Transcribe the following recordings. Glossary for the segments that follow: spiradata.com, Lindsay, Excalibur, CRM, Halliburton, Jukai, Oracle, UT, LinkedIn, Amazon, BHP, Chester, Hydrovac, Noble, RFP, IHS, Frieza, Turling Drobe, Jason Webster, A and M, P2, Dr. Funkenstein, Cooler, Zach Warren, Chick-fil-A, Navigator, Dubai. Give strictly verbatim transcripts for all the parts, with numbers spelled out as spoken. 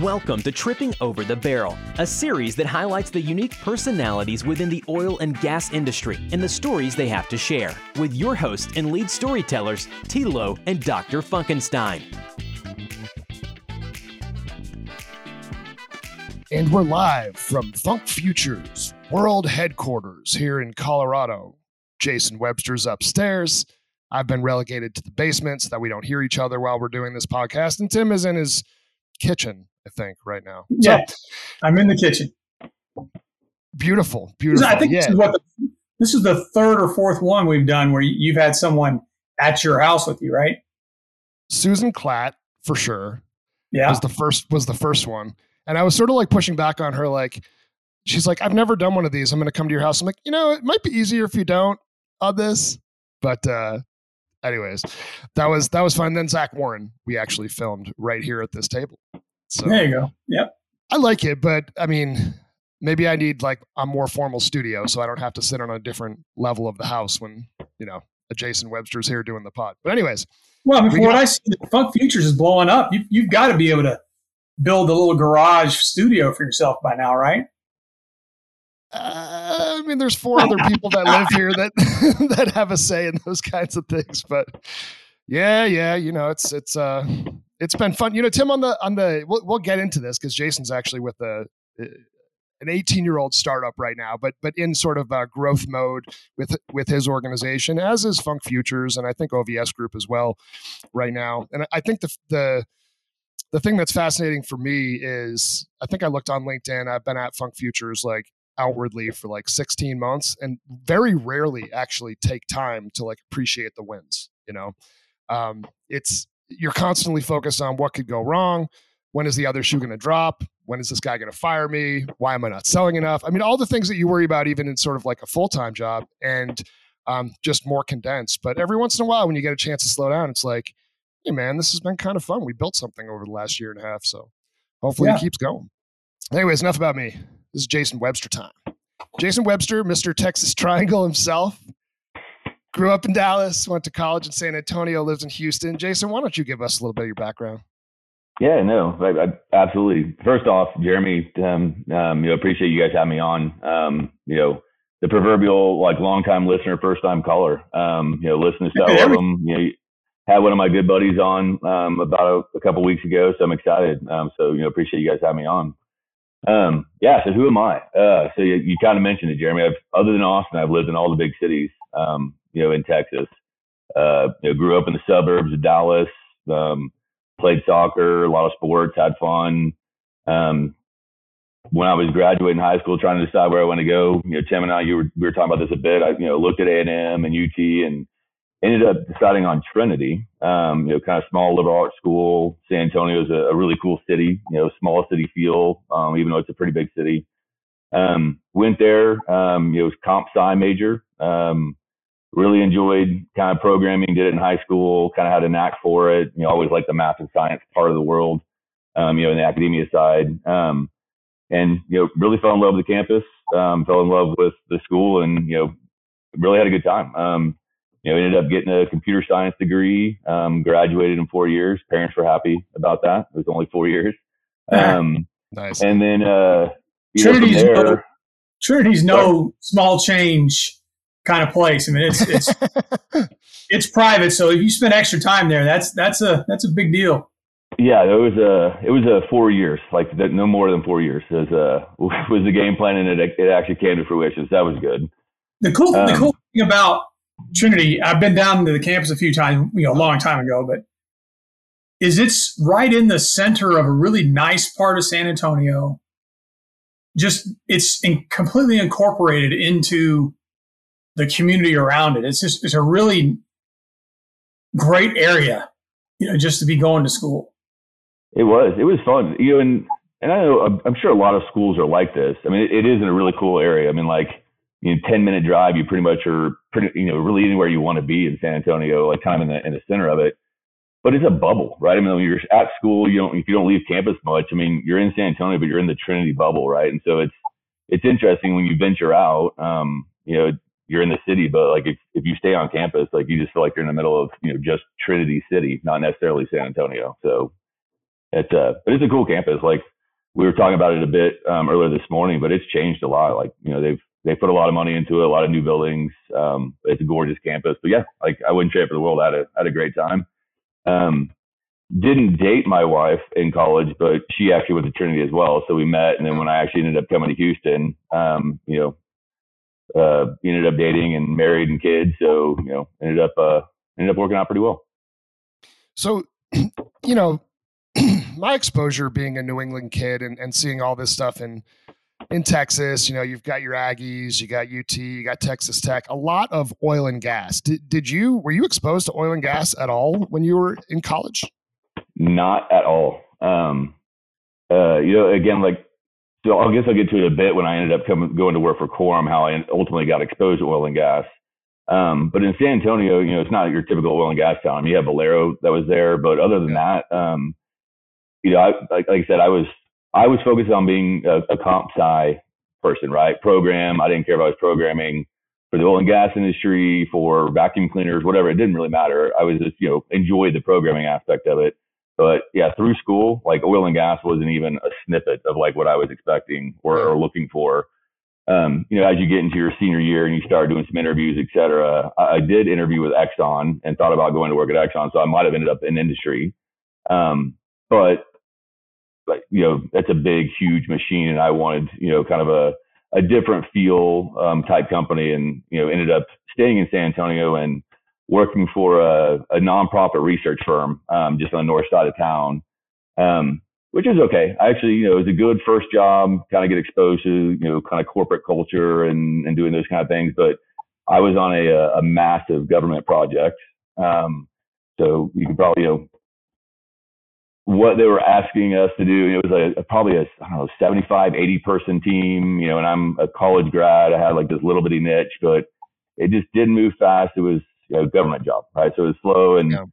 Welcome to Tripping Over the Barrel, a series that highlights the unique personalities within the oil and gas industry and the stories they have to share, with your hosts and lead storytellers, Tilo and Doctor Funkenstein. And we're live from Funk Futures World Headquarters here in Colorado. Jason Webster's upstairs. I've been relegated to the basement so that we don't hear each other while we're doing this podcast. And Tim is in his kitchen, I think, right now. Yeah, so, I'm in the kitchen. Beautiful, beautiful. I think yeah. this, is what the, this is the third or fourth one we've done where you've had someone at your house with you, right? Susan Klatt, for sure. Yeah, was the first was the first one, and I was sort of like pushing back on her. Like, she's like, "I've never done one of these. I'm going to come to your house." I'm like, you know, it might be easier if you don't on this, but. uh Anyways, that was that was fun. Then Zach Warren, we actually filmed right here at this table. So there you go. Yep. I like it, but I mean, maybe I need like a more formal studio so I don't have to sit on a different level of the house when, you know, a Jason Webster's here doing the pod. But anyways. Well, I mean, we from got- what I see, the Funk Futures is blowing up. You, you've got to be able to build a little garage studio for yourself by now, right? Uh, I mean, there's four other people that live here that that have a say in those kinds of things, but yeah, yeah, you know, it's it's uh, it's been fun. You know, Tim, on the on the we'll, we'll get into this because Jason's actually with a an eighteen year old startup right now, but but in sort of uh, growth mode with with his organization, as is Funk Futures and I think O V S Group as well right now. And I think the the the thing that's fascinating for me is I think I looked on LinkedIn. I've been at Funk Futures like. outwardly for like sixteen months and very rarely actually take time to like appreciate the wins. You know, um, it's, you're constantly focused on what could go wrong. When is the other shoe going to drop? When is this guy going to fire me? Why am I not selling enough? I mean, all the things that you worry about, even in sort of like a full-time job and um, just more condensed. But every once in a while, when you get a chance to slow down, it's like, hey man, this has been kind of fun. We built something over the last year and a half. So hopefully yeah. it keeps going. Anyways, enough about me. This is Jason Webster time. Jason Webster, Mister Texas Triangle himself, grew up in Dallas, went to college in San Antonio, lives in Houston. Jason, why don't you give us a little bit of your background? Yeah, no, I, I, absolutely. First off, Jeremy, um, um, you know, appreciate you guys having me on. Um, you know, the proverbial like longtime listener, first time caller. Um, you know, listen to stuff. Love them. You know, had one of my good buddies on um, about a, a couple weeks ago, so I'm excited. Um, so you know, appreciate you guys having me on. Um, yeah. So who am I? Uh, so you, you kind of mentioned it, Jeremy. I've, other than Austin, I've lived in all the big cities, um, you know, in Texas, uh, you know, grew up in the suburbs of Dallas, um, played soccer, a lot of sports, had fun. Um, when I was graduating high school, trying to decide where I want to go, you know, Tim and I, you were, we were talking about this a bit. I, you know, looked at A and M and U T and ended up deciding on Trinity, um, you know, kind of small liberal arts school. San Antonio is a, a really cool city, you know, small city feel, um, even though it's a pretty big city. Um, went there, um, you know, was comp sci major, um, really enjoyed kind of programming, did it in high school, kind of had a knack for it. You know, always liked the math and science part of the world, um, you know, in the academia side. Um, and, you know, really fell in love with the campus, um, fell in love with the school and, you know, really had a good time. Um, You know, ended up getting a computer science degree, um, graduated in four years. Parents were happy about that. It was only four years. Um, nice. And then uh, Trinity's, there, no, Trinity's no small change kind of place. I mean, it's it's it's private, so if you spend extra time there, that's that's a that's a big deal. Yeah, it was a it was a four years, like no more than four years. It was a was the game plan, and it it actually came to fruition. So that was good. The cool um, the cool thing about Trinity, I've been down to the campus a few times, you know, a long time ago, but is it's right in the center of a really nice part of San Antonio. Just it's in, completely incorporated into the community around it. It's just, it's a really great area, you know, just to be going to school. It was, it was fun, you know, and, and I know, I'm sure a lot of schools are like this. I mean, it, it is in a really cool area. I mean, like, you know, ten minute drive, you pretty much are pretty, you know, really anywhere you want to be in San Antonio, like kind of in the, in the center of it, but it's a bubble, right? I mean, when you're at school, you don't, if you don't leave campus much, I mean, you're in San Antonio, but you're in the Trinity bubble, right? And so it's, it's interesting when you venture out, um, you know, you're in the city, but like if, if you stay on campus, like you just feel like you're in the middle of, you know, just Trinity City, not necessarily San Antonio. So it's uh, but it's a cool campus. Like we were talking about it a bit um, earlier this morning, but it's changed a lot. Like, you know, they've they put a lot of money into it, a lot of new buildings. Um, it's a gorgeous campus. But yeah, like I wouldn't trade it for the world. I had a, had a great time. Um, didn't date my wife in college, but she actually went to Trinity as well. So we met. And then when I actually ended up coming to Houston, um, you know, uh, ended up dating and married and kids. So, you know, ended up, uh, ended up working out pretty well. So, you know, my exposure being a New England kid and, and seeing all this stuff in in Texas, you know, you've got your Aggies, you got U T, you got Texas Tech, a lot of oil and gas. Did, did you, were you exposed to oil and gas at all when you were in college? Not at all. Um, uh, you know, again, like, so I guess I'll get to it a bit when I ended up coming, going to work for Quorum, how I ultimately got exposed to oil and gas. Um, but in San Antonio, you know, it's not your typical oil and gas town. I mean, you have Valero that was there, but other than that, um, you know, I, like, like I said, I was, I was focused on being a, a comp sci person, right? Program. I didn't care if I was programming for the oil and gas industry, for vacuum cleaners, whatever. It didn't really matter. I was just, you know, enjoyed the programming aspect of it. But yeah, through school, like oil and gas wasn't even a snippet of like what I was expecting or, or looking for. Um, you know, as you get into your senior year and you start doing some interviews, et cetera, I, I did interview with Exxon and thought about going to work at Exxon. So I might've ended up in industry. Um, but Like, you know, that's a big, huge machine. And I wanted, you know, kind of a, a different feel um, type company, and, you know, ended up staying in San Antonio and working for a, a nonprofit research firm um, just on the north side of town, um, which is okay. I actually, you know, it was a good first job, kind of get exposed to, you know, kind of corporate culture and, and doing those kind of things. But I was on a, a massive government project. Um, so you could probably, you know, what they were asking us to do. It was a, a probably a, I don't know, seventy-five, eighty person team, you know, and I'm a college grad. I had like this little bitty niche, but it just didn't move fast. It was, you know, a government job, right? So it was slow, and yeah.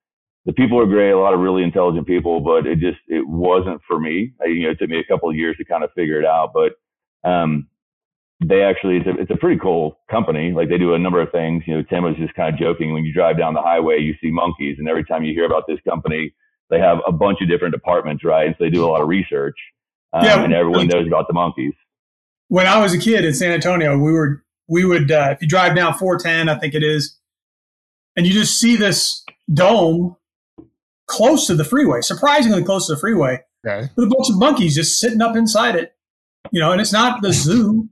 The people were great, a lot of really intelligent people, but it just, it wasn't for me. I, you know, it took me a couple of years to kind of figure it out, but um, they actually, it's a, it's a pretty cool company. Like they do a number of things. You know, Tim was just kind of joking, when you drive down the highway, you see monkeys, and every time you hear about this company, they have a bunch of different departments, right? And so they do a lot of research, um, yeah, and everyone knows about the monkeys. When I was a kid in San Antonio, we were we would uh, if you drive down four ten, I think it is, and you just see this dome close to the freeway, surprisingly close to the freeway, okay, with a bunch of monkeys just sitting up inside it, you know. And it's not the zoo,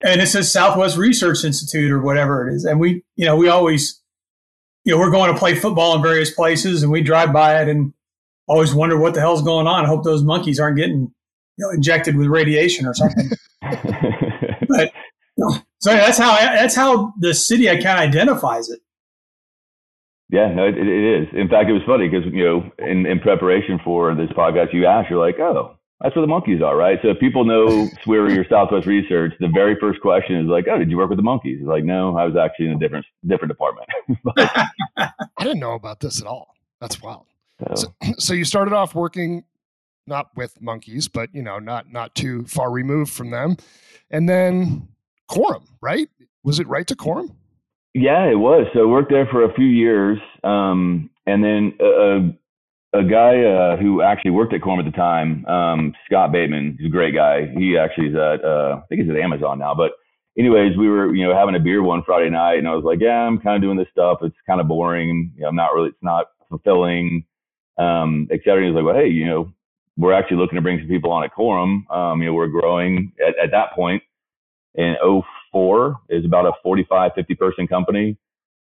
and it says Southwest Research Institute or whatever it is, and we, you know, we always. You know, we're going to play football in various places, and we drive by it and always wonder what the hell's going on. I hope those monkeys aren't getting, you know, injected with radiation or something. But so that's how I, that's how the city I kind of identifies it. Yeah, no, it, it is. In fact, it was funny because, you know, in, in preparation for this podcast, you asked, you're like, oh, that's where the monkeys are, right? So if people know Spira or Southwest Research, the very first question is like, oh, did you work with the monkeys? It's like, no, I was actually in a different different department. But, I didn't know about this at all. That's wild. So. So, so you started off working not with monkeys, but, you know, not not too far removed from them. And then Quorum, right? Was it right to Quorum? Yeah, it was. So I worked there for a few years. Um, and then uh, a guy uh, who actually worked at Quorum at the time, um, Scott Bateman, he's a great guy. He actually is at, uh, I think he's at Amazon now. But anyways, we were, you know, having a beer one Friday night, and I was like, yeah, I'm kind of doing this stuff. It's kind of boring. You know, I'm not really, it's not fulfilling, um, et cetera. He was like, well, hey, you know, we're actually looking to bring some people on at Quorum. Um, you know, we're growing at, at that point in oh four is about a forty-five, fifty person company.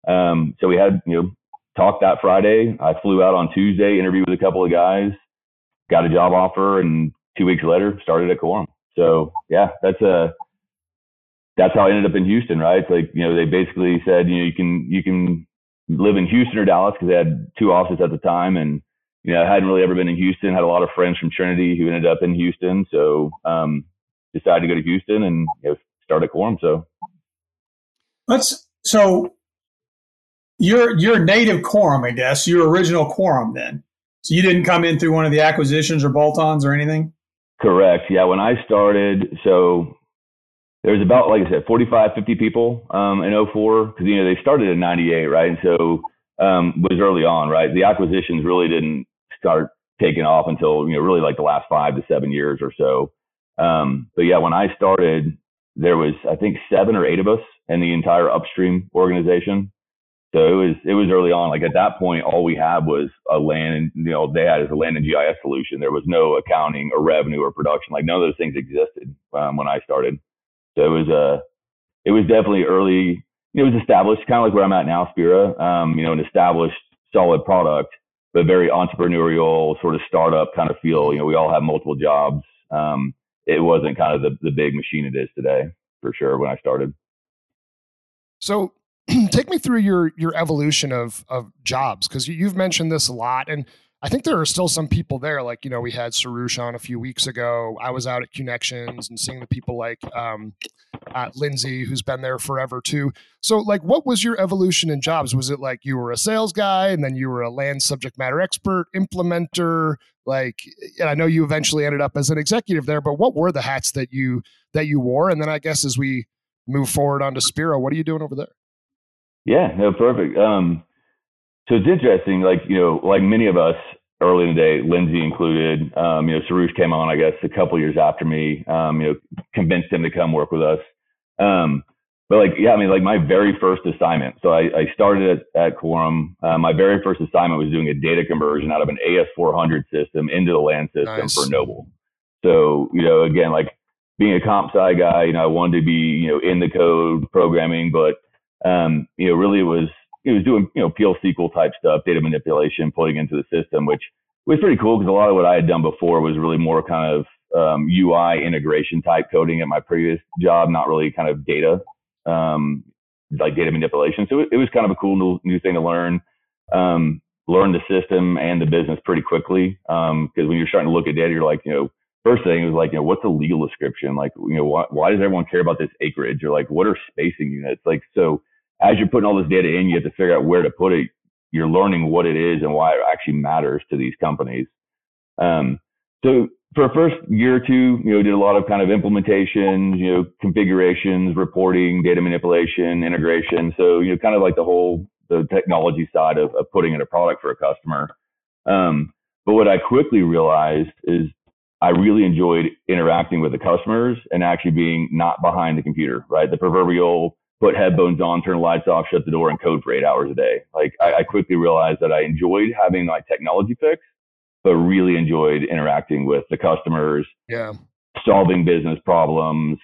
Um, so we had, you know, talked that Friday. I flew out on Tuesday, interviewed with a couple of guys, got a job offer, and two weeks later started at Quorum. So yeah, that's a that's how I ended up in Houston, right? It's like, you know, they basically said, you know, you can you can live in Houston or Dallas, because they had two offices at the time, and, you know, I hadn't really ever been in Houston. Had a lot of friends from Trinity who ended up in Houston, so um, decided to go to Houston and, you know, start at Quorum. So let's so. Your your native Quorum, I guess, your original Quorum then. So you didn't come in through one of the acquisitions or bolt-ons or anything? Correct. Yeah, when I started, so there was about, like I said, forty-five, fifty people um, in oh four, because, you know, they started in ninety-eight, right? And so um was early on, right? The acquisitions really didn't start taken off until, you know, really like the last five to seven years or so. Um, but yeah, when I started, there was, I think, seven or eight of us in the entire upstream organization. So it was, it was early on. Like at that point, all we had was a land, you know, they had is a land and G I S solution. There was no accounting or revenue or production. Like none of those things existed um, when I started. So it was a, uh, it was definitely early. It was established, kind of like where I'm at now, Spira. Um, you know, an established, solid product, but very entrepreneurial, sort of startup kind of feel. You know, we all have multiple jobs. Um, it wasn't kind of the the big machine it is today, for sure. When I started, so. Take me through your your evolution of of jobs, because you've mentioned this a lot, and I think there are still some people there. Like, you know, we had Saroosh on a few weeks ago. I was out at Connections and seeing the people like um, uh, Lindsay, who's been there forever too. So, like, what was your evolution in jobs? Was it like you were a sales guy, and then you were a land subject matter expert, implementer? Like, and I know you eventually ended up as an executive there, but what were the hats that you that you wore? And then I guess as we move forward onto Spira, what are you doing over there? Yeah, no, perfect. Um, so it's interesting, like, you know, like many of us early in the day, Lindsay included, um, you know, Saroosh came on, I guess, a couple years after me, um, you know, convinced him to come work with us. Um, but like, yeah, I mean, like my very first assignment. So I, I started at, at Quorum. Uh, my very first assignment was doing a data conversion out of an A S four hundred system into the land system. Nice. For Noble. So, you know, again, like being a comp sci guy, you know, I wanted to be, you know, in the code programming, but Um, you know, really it was, it was doing, you know, P L S Q L type stuff, data manipulation, putting into the system, which was pretty cool because a lot of what I had done before was really more kind of um, U I integration type coding at my previous job, not really kind of data, um, like data manipulation. So it, it was kind of a cool new, new thing to learn, um, learn the system and the business pretty quickly. Um, cause when you're starting to look at data, you're like, you know, first thing was like, you know, what's a legal description? Like, you know, why, why does everyone care about this acreage? Or like, what are spacing units? Like, so as you're putting all this data in, you have to figure out where to put it. You're learning what it is and why it actually matters to these companies. Um, so for the first year or two, you know, did a lot of kind of implementations, you know, configurations, reporting, data manipulation, integration. So, you know, kind of like the whole, the technology side of, of putting in a product for a customer. Um, but what I quickly realized is I really enjoyed interacting with the customers and actually being not behind the computer, right? The proverbial put headphones on, turn the lights off, shut the door, and code for eight hours a day. Like I, I quickly realized that I enjoyed having my technology fix, but really enjoyed interacting with the customers, yeah, solving business problems.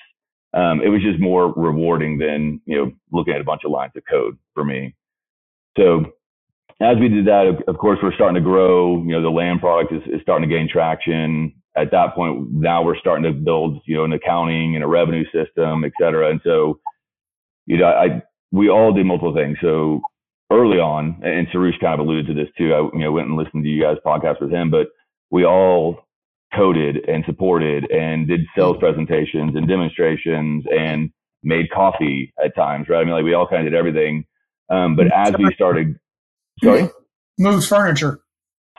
Um, it was just more rewarding than, you know, looking at a bunch of lines of code for me. So as we did that, of, of course, we're starting to grow. You know, the land product is, is starting to gain traction. At that point, now we're starting to build, you know, an accounting and a revenue system, et cetera. And so, you know, I, we all did multiple things. So early on, and Saroosh kind of alluded to this too, I you know, went and listened to you guys' podcast with him, but we all coded and supported and did sales presentations and demonstrations and made coffee at times, right? I mean, like we all kind of did everything. Um, but as we started, sorry? Moved furniture.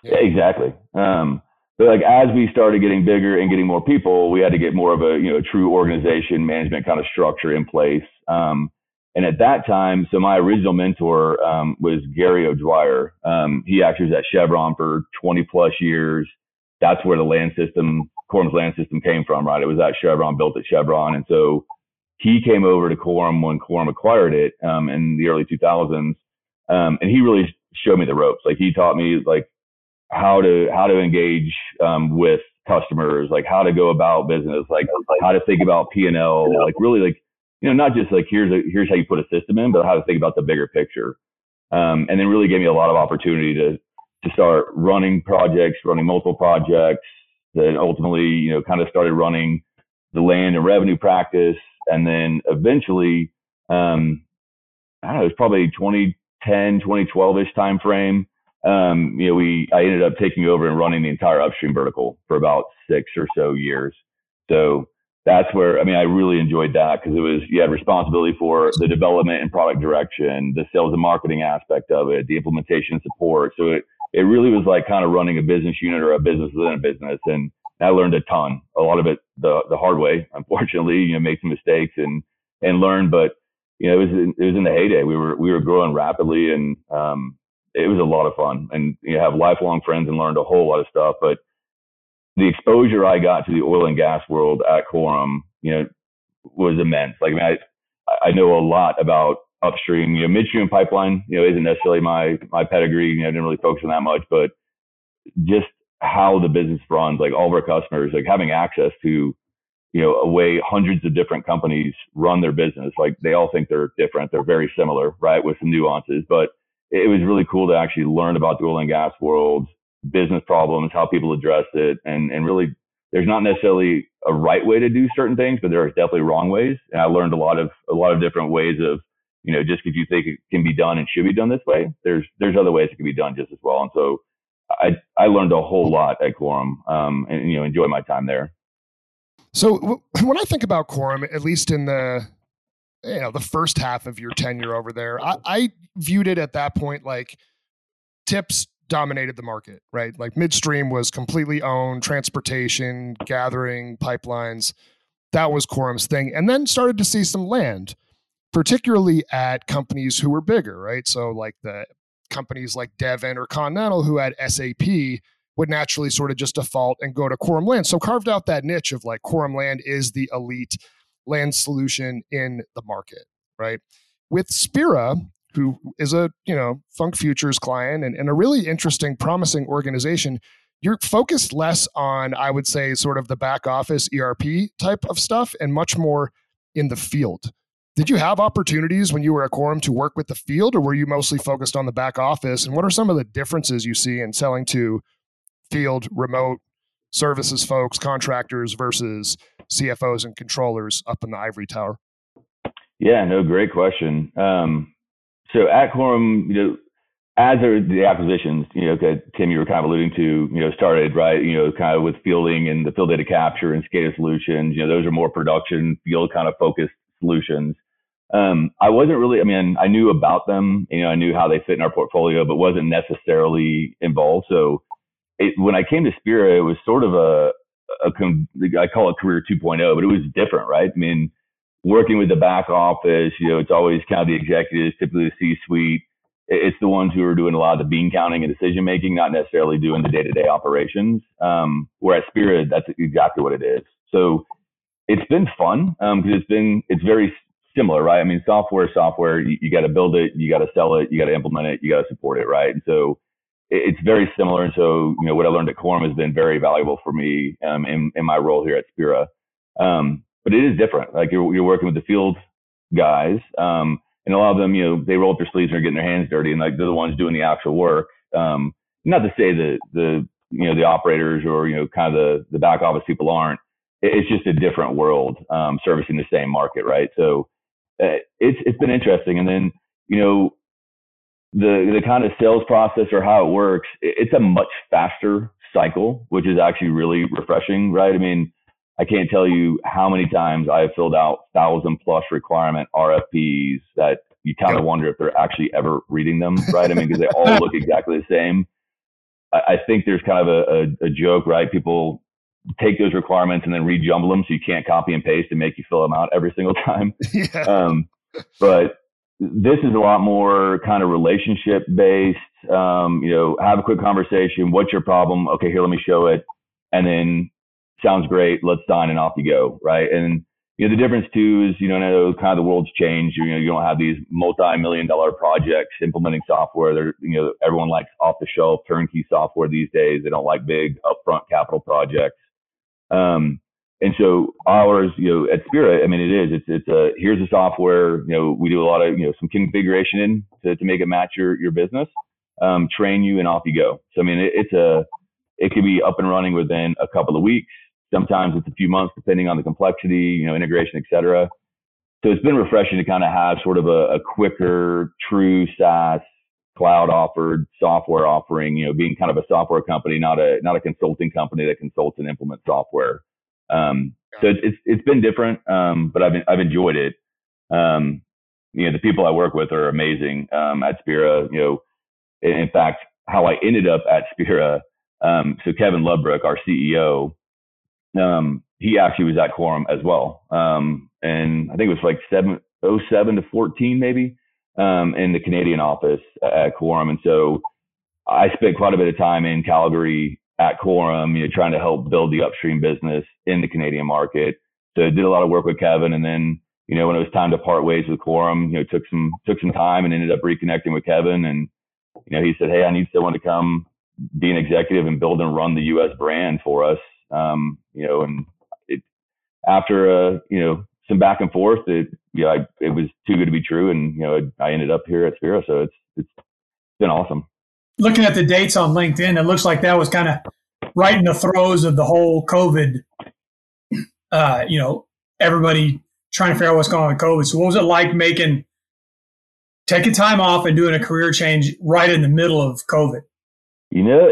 Yeah, exactly. Um, but like as we started getting bigger and getting more people, we had to get more of a, you know, true organization management kind of structure in place. Um, And at that time, so my original mentor um, was Gary O'Dwyer. Um, he actually was at Chevron for twenty plus years. That's where the land system, Quorum's land system came from, right? It was at Chevron, built at Chevron. And so he came over to Quorum when Quorum acquired it um, in the early two thousands. Um, and he really showed me the ropes. Like he taught me like how to, how to engage um, with customers, like how to go about business, like how to think about P and L, like really like, you know, not just like, here's a, here's how you put a system in, but how to think about the bigger picture. Um, and then really gave me a lot of opportunity to, to start running projects, running multiple projects. Then ultimately, you know, kind of started running the land and revenue practice. And then eventually, um, I don't know, it was probably twenty ten, twenty twelve-ish timeframe. Um, you know, we, I ended up taking over and running the entire upstream vertical for about six or so years. So that's where, I mean, I really enjoyed that because it was, you had responsibility for the development and product direction, the sales and marketing aspect of it, the implementation and support. So it, it really was like kind of running a business unit or a business within a business. And I learned a ton, a lot of it the, the hard way, unfortunately, you know, made some mistakes and, and learned, but you know, it was, in, it was in the heyday. We were, we were growing rapidly and, um, it was a lot of fun, and you have lifelong friends and learned a whole lot of stuff. But the exposure I got to the oil and gas world at Quorum, you know, was immense. Like, I mean, I, I know a lot about upstream, you know, midstream pipeline, you know, isn't necessarily my, my pedigree. You know, I didn't really focus on that much, but just how the business runs, like all of our customers, like having access to, you know, a way hundreds of different companies run their business. Like they all think they're different. They're very similar, right? With some nuances, but it was really cool to actually learn about the oil and gas world, business problems, how people address it. And, and really there's not necessarily a right way to do certain things, but there are definitely wrong ways. And I learned a lot of, a lot of different ways of, you know, just because you think it can be done and should be done this way, there's, there's other ways it can be done just as well. And so I, I learned a whole lot at Quorum, um, and, you know, enjoy my time there. So w- when I think about Quorum, at least in the, you know, the first half of your tenure over there, I, I viewed it at that point, like tips dominated the market, right? Like midstream was completely owned, transportation, gathering, pipelines. That was Quorum's thing. And then started to see some land, particularly at companies who were bigger, right? So like the companies like Devon or Continental who had S A P would naturally sort of just default and go to Quorum Land. So carved out that niche of like Quorum Land is the elite land solution in the market, right? With Spira, who is a, you know, Funk Futures client and, and a really interesting, promising organization, you're focused less on, I would say, sort of the back office E R P type of stuff and much more in the field. Did you have opportunities when you were at Quorum to work with the field, or were you mostly focused on the back office? And what are some of the differences you see in selling to field, remote services folks, contractors versus C F Os and controllers up in the ivory tower? Yeah, no, great question. Um, so at Quorum, you know, as are the acquisitions, you know, that Tim, you were kind of alluding to, you know, started, right, you know, kind of with fielding and the field data capture and SCADA solutions, you know, those are more production field kind of focused solutions. Um, I wasn't really, I mean, I knew about them, you know, I knew how they fit in our portfolio, but wasn't necessarily involved. So it, when I came to Spira, it was sort of a, a, I call it career two point oh, but it was different, right? I mean, working with the back office, you know, it's always kind of the executives, typically the C-suite. It's the ones who are doing a lot of the bean counting and decision making, not necessarily doing the day-to-day operations. Um, where at Spira, that's exactly what it is. So it's been fun because um, it's been, it's very similar, right? I mean, software, software, you, you got to build it, you got to sell it, you got to implement it, you got to support it, right? And so it, it's very similar. And so, you know, what I learned at Quorum has been very valuable for me um, in, in my role here at Spira. Um, but it is different. Like you're, you're working with the field guys um, and a lot of them, you know, they roll up their sleeves and are getting their hands dirty and like they're the ones doing the actual work. Um, not to say that the, you know, the operators or, you know, kind of the, the back office people aren't. It's just a different world um, servicing the same market, right? So uh, it's it's been interesting. And then, you know, the the kind of sales process or how it works, it's a much faster cycle, which is actually really refreshing, right? I mean, I can't tell you how many times I have filled out thousand-plus requirement R F Ps that you kind of wonder if they're actually ever reading them, right? I mean, because they all look exactly the same. I, I think there's kind of a, a, a joke, right? People take those requirements and then rejumble them so you can't copy and paste and make you fill them out every single time. Yeah. Um, but this is a lot more kind of relationship based, um, you know, have a quick conversation. What's your problem? Okay, here, let me show it. And then sounds great. Let's sign and off you go. Right. And, you know, the difference too is, you know, kind of the world's changed. You know, you don't have these multi-million dollar projects implementing software. They're, you know, everyone likes off the shelf turnkey software these days. They don't like big upfront capital projects. Um, and so ours, you know, at Spira, I mean, it is, it's, it's a, here's the software, you know, we do a lot of, you know, some configuration in to, to make it match your, your business, um, train you and off you go. So, I mean, it, it's a, it could be up and running within a couple of weeks. Sometimes it's a few months, depending on the complexity, you know, integration, et cetera. So it's been refreshing to kind of have sort of a, a quicker, true SaaS cloud offered software offering, you know, being kind of a software company, not a not a consulting company that consults and implements software. Um, so it's, it's it's been different, um, but I've I've enjoyed it. Um, you know, the people I work with are amazing um, at Spira. You know, in, in fact, how I ended up at Spira. Um, so Kevin Ludbrook, our C E O, um, he actually was at Quorum as well, um, and I think it was like seven oh seven to fourteen maybe. um, in the Canadian office at Quorum. And so I spent quite a bit of time in Calgary at Quorum, you know, trying to help build the upstream business in the Canadian market. So I did a lot of work with Kevin. And then, you know, when it was time to part ways with Quorum, you know, took some, took some time and ended up reconnecting with Kevin. And, you know, he said, hey, I need someone to come be an executive and build and run the U S brand for us. Um, you know, and it, after, uh, you know, some back and forth, it, you know, I, it was too good to be true. And, you know, it, I ended up here at Spira. So it's, it's been awesome. Looking at the dates on LinkedIn, it looks like that was kind of right in the throes of the whole COVID, uh, you know, everybody trying to figure out what's going on with COVID. So what was it like making, taking time off and doing a career change right in the middle of COVID? You know,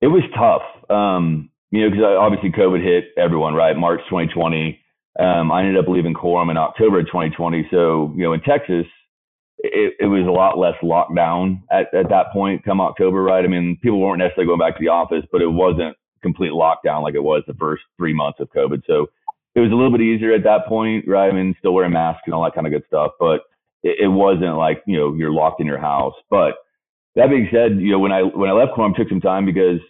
it was tough, um, you know, because obviously COVID hit everyone, right? March twenty twenty. Um, I ended up leaving Quorum in October twenty twenty. So, you know, in Texas, it, it was a lot less lockdown at, at that point come October, right? I mean, people weren't necessarily going back to the office, but it wasn't complete lockdown like it was the first three months of COVID. So it was a little bit easier at that point, right? I mean, still wearing masks and all that kind of good stuff, but it, it wasn't like, you know, you're locked in your house. But that being said, you know, when I when I left Quorum, took some time because,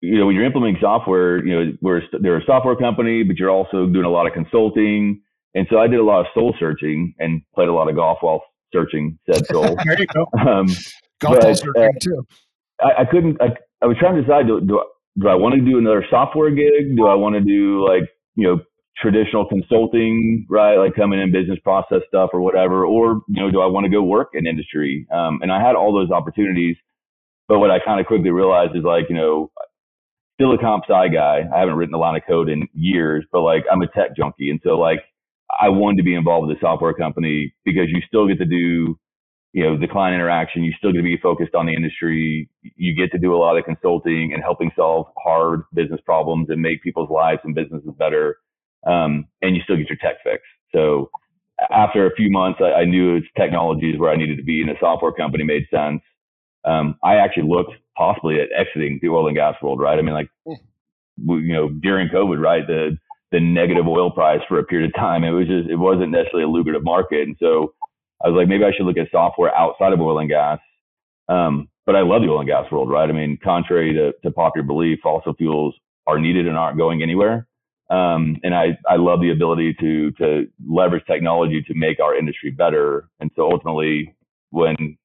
you know, when you're implementing software, you know, we're they're a software company, but you're also doing a lot of consulting, and so I did a lot of soul searching and played a lot of golf while searching said soul. There you go. Um, golf but, searching uh, too. I, I couldn't. I, I was trying to decide: do, do, do I want to do another software gig? Do I want to do like you know traditional consulting, right? Like coming in business process stuff or whatever, or, you know, do I want to go work in industry? Um, and I had all those opportunities, but what I kind of quickly realized is like, you know, still a comp sci guy. I haven't written a line of code in years, but like I'm a tech junkie. And so like, I wanted to be involved with a software company because you still get to do, you know, the client interaction, you still get to be focused on the industry. You get to do a lot of consulting and helping solve hard business problems and make people's lives and businesses better. Um, and you still get your tech fix. So after a few months, I, I knew it's technologies where I needed to be in a software company made sense. Um, I actually looked possibly at exiting the oil and gas world, right? I mean, like, you know, during COVID, right? The, the negative oil price for a period of time, it was just, it wasn't necessarily a lucrative market. And so I was like, maybe I should look at software outside of oil and gas. Um, but I love the oil and gas world, right? I mean, contrary to, to popular belief, fossil fuels are needed and aren't going anywhere. Um, and I, I love the ability to, to leverage technology to make our industry better. And so ultimately, when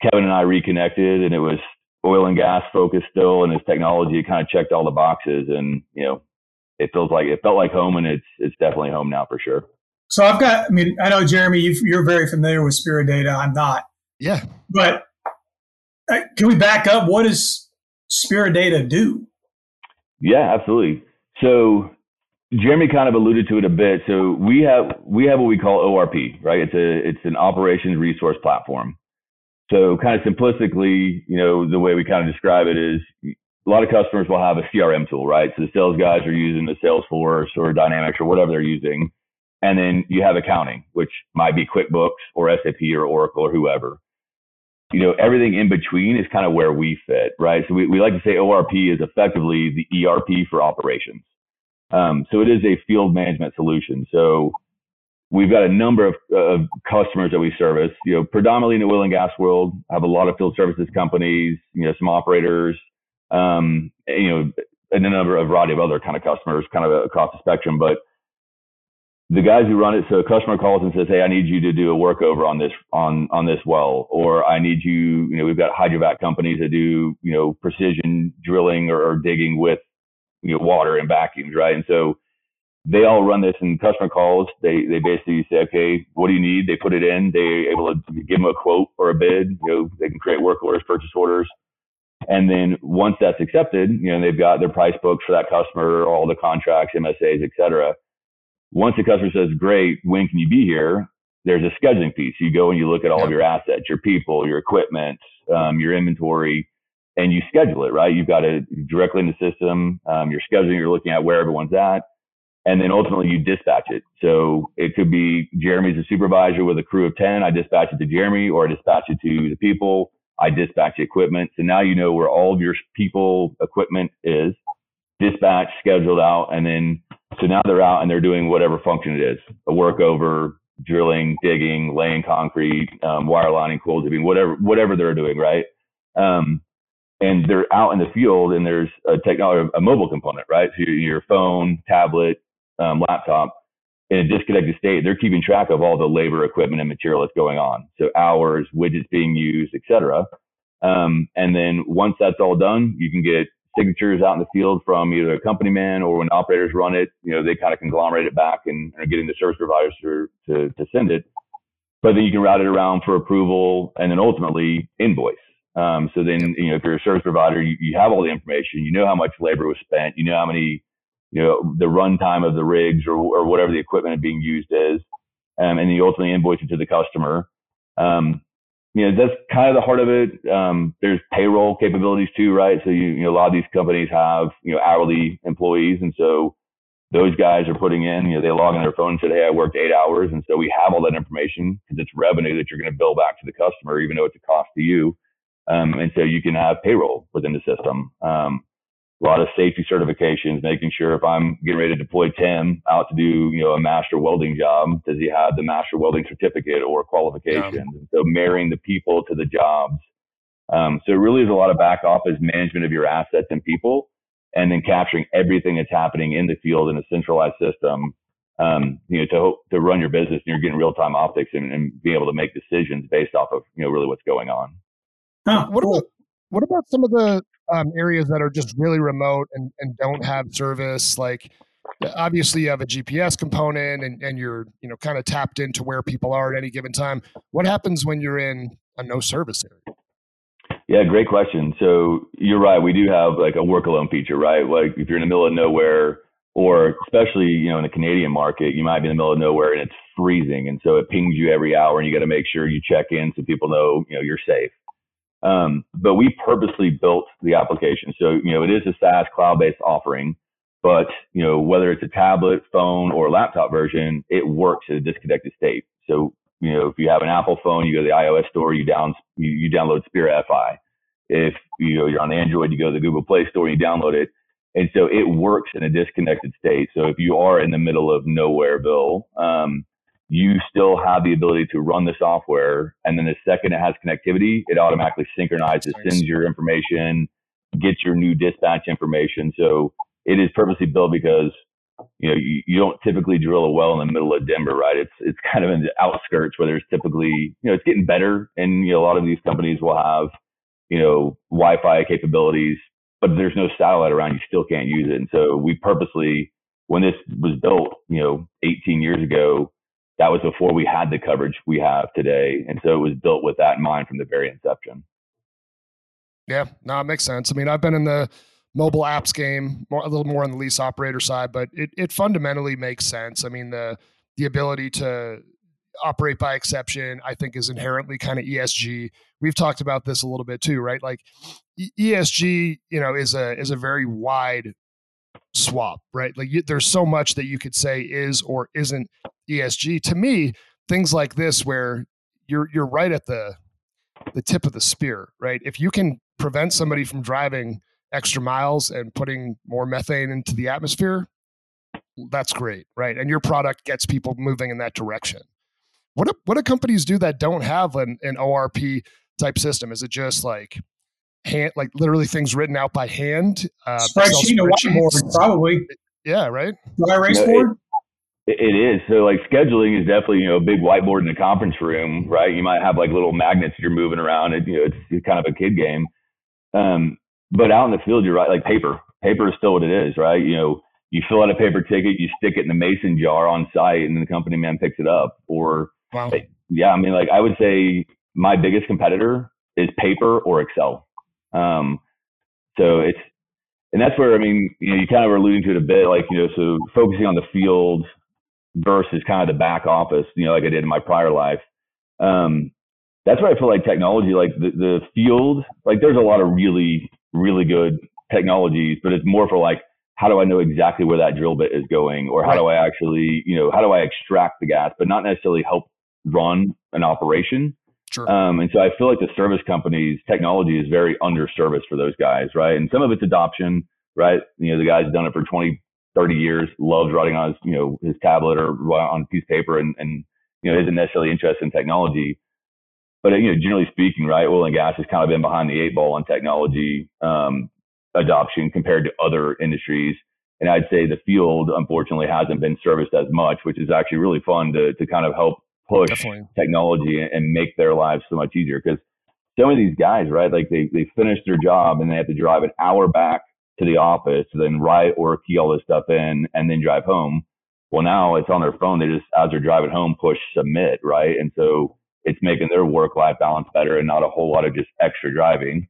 Kevin and I reconnected and it was oil and gas focused still and his technology, it kind of checked all the boxes. And, you know, it feels like it felt like home, and it's it's definitely home now for sure. So I've got, I mean, I know, Jeremy, you've, you're very familiar with Spira data. I'm not. Yeah. But uh, can we back up? What does Spira data do? Yeah, absolutely. So Jeremy kind of alluded to it a bit. So we have we have what we call O R P, right? It's a it's an operations resource platform. So kind of simplistically, you know, the way we kind of describe it is a lot of customers will have a C R M tool, right? So the sales guys are using the Salesforce or Dynamics or whatever they're using. And then you have accounting, which might be QuickBooks or S A P or Oracle or whoever. You know, everything in between is kind of where we fit, right? So we, we like to say O R P is effectively the E R P for operations. Um, so it is a field management solution. So we've got a number of, of customers that we service, you know, predominantly in the oil and gas world, have a lot of field services companies, you know, some operators, um, you know, and a number of variety of other kind of customers kind of across the spectrum. But the guys who run it, so a customer calls and says, hey, I need you to do a workover on this, on, on this well, or I need you, you know, we've got hydrovac companies that do, you know, precision drilling or, or digging with, you know, water and vacuums, right? And so they all run this in customer calls. They, they basically say, okay, what do you need? They put it in, they're able to give them a quote or a bid, you know, they can create work orders, purchase orders. And then once that's accepted, you know, they've got their price books for that customer, all the contracts, M S As, et cetera. Once the customer says, great, when can you be here? There's a scheduling piece. You go and you look at all of your assets, your people, your equipment, um, your inventory, and you schedule it, right? You've got it directly in the system. Um, you're scheduling, you're looking at where everyone's at, and then ultimately you dispatch it. So it could be Jeremy's a supervisor with a crew of ten. I dispatch it to Jeremy, or I dispatch it to the people. I dispatch the equipment. So now you know where all of your people, equipment is. Dispatch, scheduled out, and then so now they're out and they're doing whatever function it is, a workover, drilling, digging, laying concrete, um, wire lining, coil tubing, whatever, whatever they're doing, right? Um, and they're out in the field, and there's a technology, a mobile component, right? So your, your phone, tablet, um, laptop, in a disconnected state, they're keeping track of all the labor, equipment, and material that's going on. So hours, widgets being used, et cetera. Um, and then once that's all done, you can get signatures out in the field from either a company man or when operators run it, you know, they kind of conglomerate it back and are getting the service providers to, to, to send it. But then you can route it around for approval and then ultimately invoice. Um, so then, you know, if you're a service provider, you, you have all the information, you know how much labor was spent, you know how many, you know, the runtime of the rigs or, or whatever the equipment being used is, um, and then you ultimately invoice it to the customer. Um, You know, that's kind of the heart of it. Um, there's payroll capabilities too, right? So you, you know, a lot of these companies have, you know, hourly employees. And so those guys are putting in, you know, they log on their phone and said, hey, I worked eight hours. And so we have all that information because it's revenue that you're going to bill back to the customer, even though it's a cost to you. Um, and so you can have payroll within the system. Um, a lot of safety certifications, making sure if I'm getting ready to deploy Tim out to do, you know, a master welding job, does he have the master welding certificate or qualifications? Yeah. And so marrying the people to the jobs. Um, so it really is a lot of back office management of your assets and people, and then capturing everything that's happening in the field in a centralized system, um, you know, to to run your business, and you're getting real time optics and, and being able to make decisions based off of, you know, really what's going on. Huh, what about, what about some of the Um, areas that are just really remote and, and don't have service? Like, obviously you have a G P S component and, and you're, you know, kind of tapped into where people are at any given time. What happens when you're in a no service area? Yeah, great question. So you're right. We do have like a work alone feature, right? Like if you're in the middle of nowhere, or especially, you know, in the Canadian market, you might be in the middle of nowhere and it's freezing. And so it pings you every hour and you got to make sure you check in so people know, you know, you're safe. Um, but we purposely built the application. So, you know, it is a SaaS cloud-based offering, but, you know, whether it's a tablet, phone, or laptop version, it works in a disconnected state. So, you know, if you have an Apple phone, you go to the iOS store, you down, you, you download Spira F I. If, you know, you're on Android, you go to the Google Play Store, you download it. And so it works in a disconnected state. So if you are in the middle of nowhereville, um, you still have the ability to run the software. And then the second it has connectivity, it automatically synchronizes, sends your information, gets your new dispatch information. So it is purposely built because, you know, you, you don't typically drill a well in the middle of Denver, right? It's it's kind of in the outskirts where there's typically, you know, it's getting better. And, you know, a lot of these companies will have, you know, Wi-Fi capabilities, but if there's no satellite around, you still can't use it. And so we purposely, when this was built, you know, eighteen years ago, that was before we had the coverage we have today. And so it was built with that in mind from the very inception. Yeah, no, it makes sense. I mean, I've been in the mobile apps game, more, a little more on the lease operator side, but it, it fundamentally makes sense. I mean, the the ability to operate by exception, I think, is inherently kind of E S G. We've talked about this a little bit too, right? Like E S G, you know, is a is a very wide swap, right? Like you, there's so much that you could say is or isn't E S G. To me, things like this, where you're you're right at the the tip of the spear, right? If you can prevent somebody from driving extra miles and putting more methane into the atmosphere, that's great, right? And your product gets people moving in that direction. What do, what do companies do that don't have an, an O R P type system? Is it just like hand, like literally things written out by hand? Uh, spreadsheet, a whiteboard, probably. Yeah, right? My race board? It is. So like scheduling is definitely, you know, a big whiteboard in the conference room, right? You might have like little magnets you're moving around, and, you know, it's kind of a kid game. Um, but out in the field, you're right. Like paper, paper is still what it is, right? You know, you fill out a paper ticket, you stick it in the mason jar on site, and then the company man picks it up. Or, wow. Yeah, I mean, like I would say my biggest competitor is paper or Excel. Um, so it's, and that's where, I mean, you know, you kind of were alluding to it a bit, like, you know, so focusing on the field versus kind of the back office, you know, like I did in my prior life. Um, that's where I feel like technology, like the, the field, like there's a lot of really, really good technologies, but it's more for like, how do I know exactly where that drill bit is going? Or how do I actually, you know, how do I extract the gas, but not necessarily help run an operation? Sure. Um, and so I feel like the service companies, technology is very underserviced for those guys, right? And some of it's adoption, right? You know, the guy's done it for twenty, thirty years, loves writing on his, you know, his tablet or on a piece of paper and, and, you know, isn't necessarily interested in technology. But, you know, generally speaking, right, oil and gas has kind of been behind the eight ball on technology um, adoption compared to other industries. And I'd say the field, unfortunately, hasn't been serviced as much, which is actually really fun to to kind of help push Definitely. technology and make their lives so much easier. Because some of these guys, right, like they, they finish their job and they have to drive an hour back to the office, then write or key all this stuff in, and then drive home. Well, now it's on their phone. They just, as they're driving home, push submit, right? And so it's making their work-life balance better and not a whole lot of just extra driving.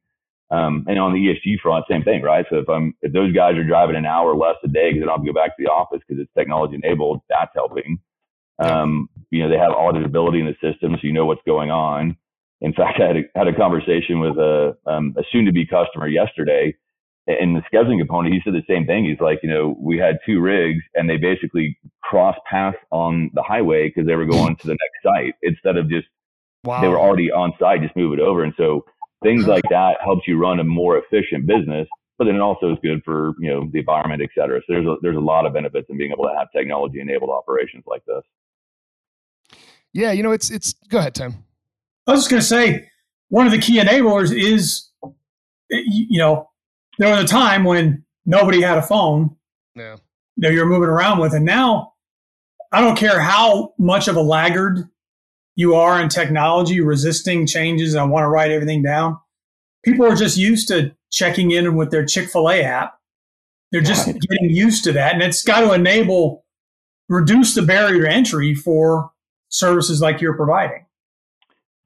Um, and on the E S G front, same thing, right? So if I'm, if those guys are driving an hour less a day because they don't have to go back to the office because it's technology enabled, that's helping. Um, you know, they have auditability in the system, so you know what's going on. In fact, I had a, had a conversation with a, um, a soon-to-be customer yesterday, and the scheduling component, he said the same thing. He's like, you know, we had two rigs, and they basically crossed paths on the highway because they were going to the next site instead of just wow. they were already on site, just move it over. And so things like that helps you run a more efficient business, but then it also is good for, you know, the environment, et cetera. So there's a, there's a lot of benefits in being able to have technology enabled operations like this. Yeah, you know, it's it's go ahead, Tim. I was just going to say, one of the key enablers is, you know, there was a time when nobody had a phone yeah. that you're moving around with, and now I don't care how much of a laggard you are in technology, resisting changes, and I want to write everything down. People are just used to checking in with their Chick-fil-A app. They're just getting used to that. And it's got to enable, reduce the barrier to entry for services like you're providing.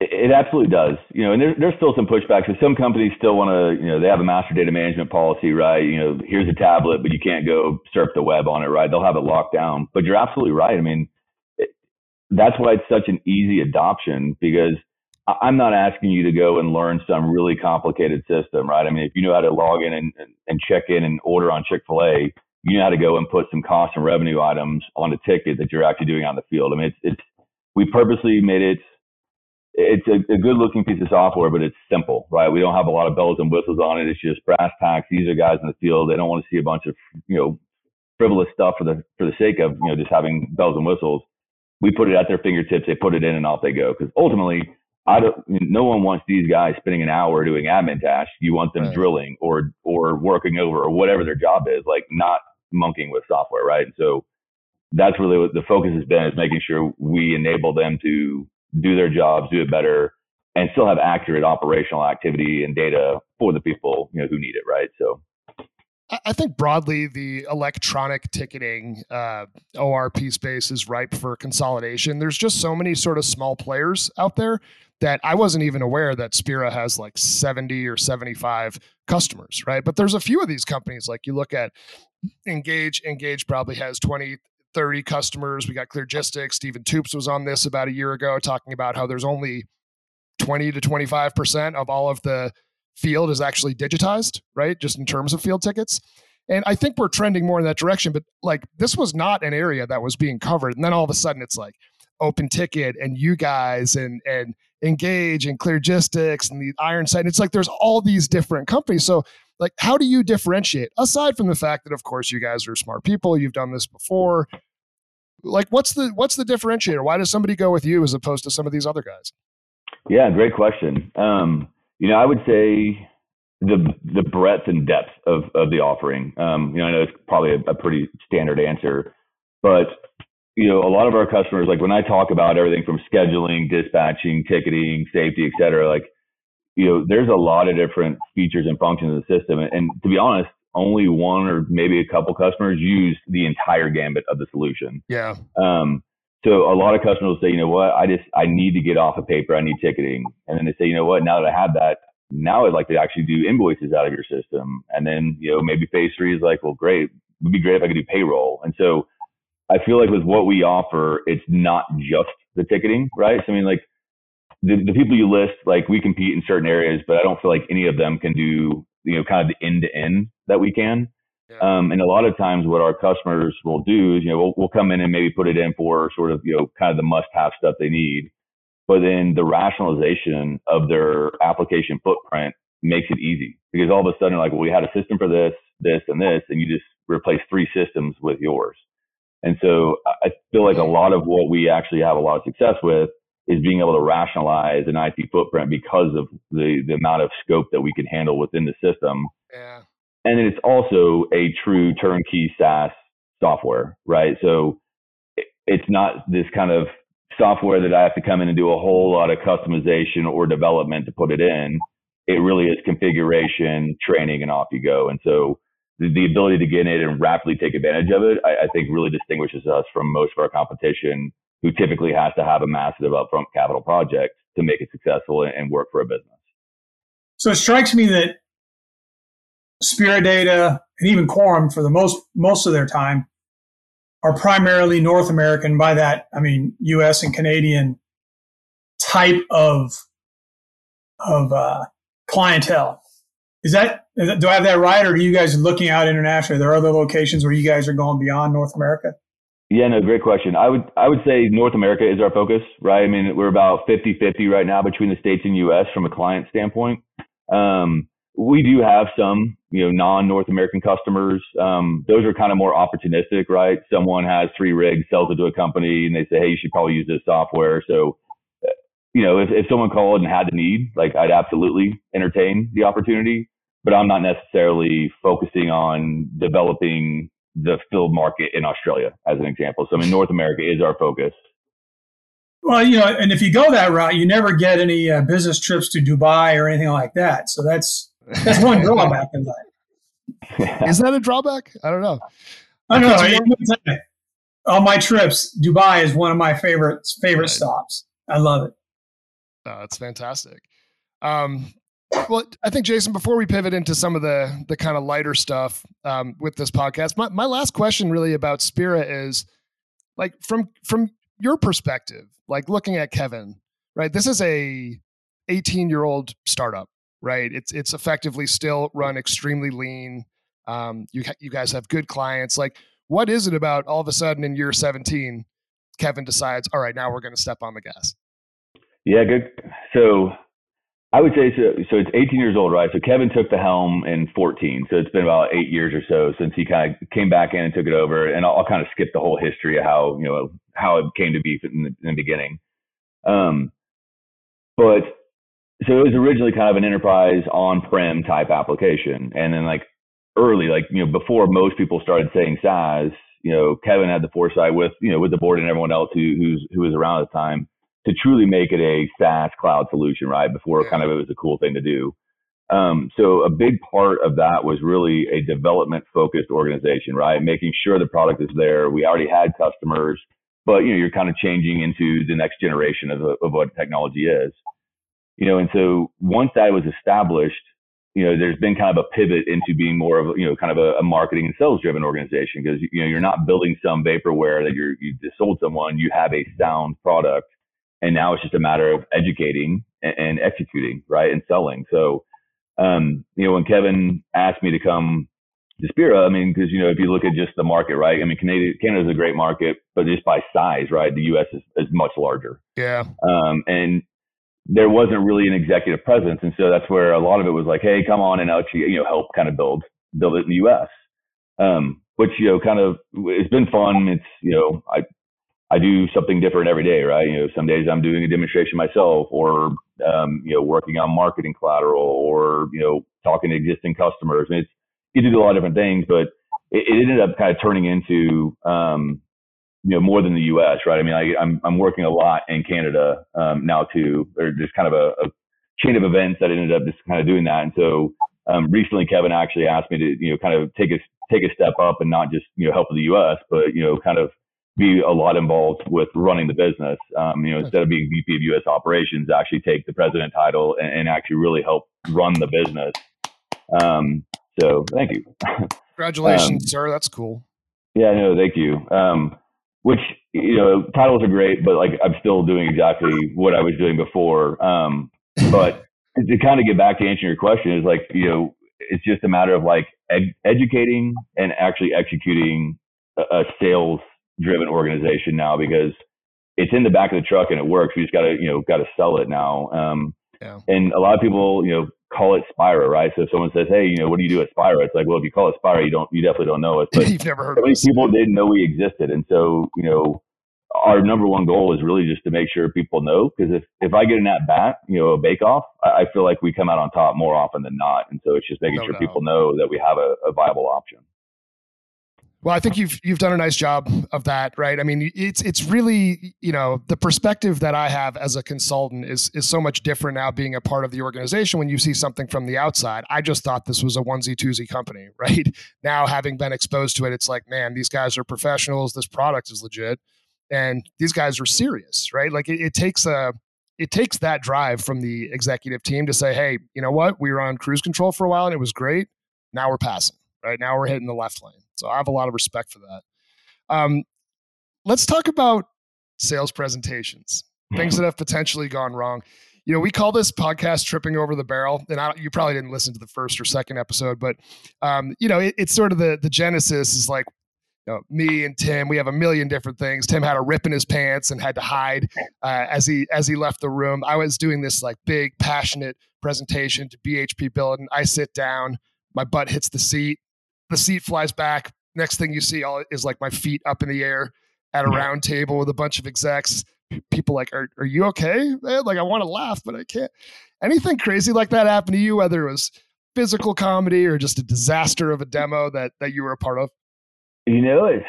It absolutely does. You know, and there, there's still some pushback. So some companies still want to, you know, they have a master data management policy, right? You know, here's a tablet, but you can't go surf the web on it, right? They'll have it locked down. But you're absolutely right. I mean, that's why it's such an easy adoption, because I'm not asking you to go and learn some really complicated system, right? I mean, if you know how to log in and, and check in and order on Chick-fil-A, you know how to go and put some cost and revenue items on a ticket that you're actually doing on the field. I mean, it's, it's we purposely made it, it's a, a good looking piece of software, but it's simple, right? We don't have a lot of bells and whistles on it. It's just brass tacks. These are guys in the field. They don't want to see a bunch of, you know, frivolous stuff for the, for the sake of, you know, just having bells and whistles. We put it at their fingertips, they put it in, and off they go. Because ultimately, I don't, no one wants these guys spending an hour doing admin tasks. You want them right. drilling or or working over or whatever their job is, like not monkeying with software, right? And so that's really what the focus has been, is making sure we enable them to do their jobs, do it better, and still have accurate operational activity and data for the people, you know, who need it, right? So I think broadly the electronic ticketing uh, O R P space is ripe for consolidation. There's just so many sort of small players out there that I wasn't even aware that Spira has like seventy or seventy-five customers, right? But there's a few of these companies, like you look at Engage, Engage probably has twenty, thirty customers. We got ClearGistics. Stephen Toops was on this about a year ago talking about how there's only twenty to twenty-five percent of all of the field is actually digitized, right? Just in terms of field tickets. And I think we're trending more in that direction, but like this was not an area that was being covered. And then all of a sudden it's like Open Ticket and you guys and, and Engage and ClearGistics and the Ironside. It's like, there's all these different companies. So like, how do you differentiate aside from the fact that of course you guys are smart people, you've done this before? Like what's the, what's the differentiator? Why does somebody go with you as opposed to some of these other guys? Yeah, great question. Um, You know, I would say the the breadth and depth of, of the offering. Um, you know, I know it's probably a, a pretty standard answer, but, you know, a lot of our customers, like when I talk about everything from scheduling, dispatching, ticketing, safety, et cetera, like, you know, there's a lot of different features and functions of the system. And, and to be honest, only one or maybe a couple customers use the entire gambit of the solution. Yeah. Um. So a lot of customers will say, you know what, I just, I need to get off of paper. I need ticketing. And then they say, you know what, now that I have that, now I'd like to actually do invoices out of your system. And then, you know, maybe phase three is like, well, great. It would be great if I could do payroll. And so I feel like with what we offer, it's not just the ticketing, right? So I mean, like the, the people you list, like we compete in certain areas, but I don't feel like any of them can do, you know, kind of the end to end that we can. Um, and a lot of times what our customers will do is, you know, we'll, we'll come in and maybe put it in for sort of, you know, kind of the must-have stuff they need. But then the rationalization of their application footprint makes it easy, because all of a sudden, like, well, we had a system for this, this, and this, and you just replace three systems with yours. And so I feel like a lot of what we actually have a lot of success with is being able to rationalize an I P footprint because of the, the amount of scope that we can handle within the system. Yeah. And then it's also a true turnkey SaaS software, right? So it's not this kind of software that I have to come in and do a whole lot of customization or development to put it in. It really is configuration, training, and off you go. And so the, the ability to get in it and rapidly take advantage of it, I, I think really distinguishes us from most of our competition, who typically has to have a massive upfront capital project to make it successful and, and work for a business. So it strikes me that Spira Data and even Quorum, for the most most of their time, are primarily North American. By that, I mean U S and Canadian type of of uh, clientele. Is that, is that do I have that right, or are you guys looking out internationally? Are there other locations where you guys are going beyond North America? Yeah, no, great question. I would I would say North America is our focus, right? I mean, we're about fifty-fifty right now between the States and U S from a client standpoint. Um, we do have some, you know, non-North American customers. Um, those are kind of more opportunistic, right? Someone has three rigs, sells it to a company, and they say, hey, you should probably use this software. So, you know, if, if someone called and had the need, like, I'd absolutely entertain the opportunity, but I'm not necessarily focusing on developing the field market in Australia, as an example. So, I mean, North America is our focus. Well, you know, and if you go that route, you never get any uh, business trips to Dubai or anything like that. So that's that's one drawback in life. Is that a drawback? I don't know. I don't know. More- On my trips, Dubai is one of my favorite favorite right. stops. I love it. Oh, that's fantastic. Um, Well, I think, Jason, before we pivot into some of the the kind of lighter stuff um, with this podcast, my, my last question really about Spira is, like, from from your perspective, like looking at Kevin, right? This is a eighteen-year-old startup, right? It's it's effectively still run extremely lean. Um, you you guys have good clients. Like, what is it about all of a sudden in year seventeen, Kevin decides, all right, now we're going to step on the gas? Yeah, good. So, I would say so. So it's eighteen years old, right? So Kevin took the helm in fourteen. So it's been about eight years or so since he kind of came back in and took it over. And I'll, I'll kind of skip the whole history of how, you know, how it came to be in the, in the beginning. Um, but so it was originally kind of an enterprise on-prem type application. And then like early, like, you know, before most people started saying SaaS, you know, Kevin had the foresight with, you know, with the board and everyone else who, who's, who was around at the time, to truly make it a SaaS cloud solution, right? Before kind of it was a cool thing to do. Um, so a big part of that was really a development-focused organization, right? Making sure the product is there. We already had customers, but, you know, you're kind of changing into the next generation of, of what technology is. You know, and so once that was established, you know, there's been kind of a pivot into being more of, you know, kind of a, a marketing and sales-driven organization, because, you know, you're not building some vaporware that you're, you just sold someone. You have a sound product. And now it's just a matter of educating and, and executing, right, and selling. So, um, you know, when Kevin asked me to come to Spira, I mean, because, you know, if you look at just the market, right, I mean, Canada Canada's a great market, but just by size, right, the U S is, is much larger. Yeah. Um, and there wasn't really an executive presence. And so that's where a lot of it was like, hey, come on and actually, you know, help kind of build build it in the U S, um, which, you know, kind of, it's been fun. It's, you know, I I do something different every day, right? You know, some days I'm doing a demonstration myself, or, um, you know, working on marketing collateral, or, you know, talking to existing customers. I mean, it's, you do a lot of different things, but it, it ended up kind of turning into, um, you know, more than the U S, right? I mean, I, I'm, I'm working a lot in Canada, um, now too, or just kind of a, a chain of events that ended up just kind of doing that. And so, um, recently Kevin actually asked me to, you know, kind of take a, take a step up and not just, you know, help with the U S, but, you know, kind of be a lot involved with running the business. Um, you know, instead of being V P of U S operations, actually take the president title and, and actually really help run the business. Um, so thank you. Congratulations, um, sir. That's cool. Yeah, no, thank you. Um, which, you know, titles are great, but like I'm still doing exactly what I was doing before. Um, but to kind of get back to answering your question is like, you know, it's just a matter of like ed- educating and actually executing a, a sales driven organization now, because it's in the back of the truck and it works. We just got to, you know, got to sell it now. Um, Yeah. And a lot of people, you know, call it Spira, right? So if someone says, hey, you know, what do you do at Spira? It's like, well, if you call it Spira, you don't, you definitely don't know it. But you've never heard so many of people didn't know we existed. And so, you know, our number one goal is really just to make sure people know, because if, if I get an at bat, you know, a bake off, I, I feel like we come out on top more often than not. And so it's just making no sure doubt. people know that we have a, a viable option. Well, I think you've you've done a nice job of that, right? I mean, it's it's really, you know, the perspective that I have as a consultant is is so much different now being a part of the organization when you see something from the outside. I just thought this was a onesie twosie company, right? Now, having been exposed to it, it's like, man, these guys are professionals. This product is legit, and these guys are serious, right? Like it, it takes a it takes that drive from the executive team to say, hey, you know what? We were on cruise control for a while and it was great. Now we're passing. Right now we're hitting the left lane. So I have a lot of respect for that. Um, let's talk about sales presentations, things that have potentially gone wrong. You know, we call this podcast tripping over the barrel, and I, you probably didn't listen to the first or second episode, but um, you know, it, it's sort of the, the genesis is like, you know, me and Tim, we have a million different things. Tim had a rip in his pants and had to hide uh, as he as he left the room. I was doing this like big passionate presentation to B H P Billiton. I sit down. My butt hits the seat, the seat flies back. Next thing you see all is like my feet up in the air at a round table with a bunch of execs. People like, are, are you okay? Man, like, I want to laugh, but I can't. Anything crazy like that happened to you, whether it was physical comedy or just a disaster of a demo that, that you were a part of? You know, it,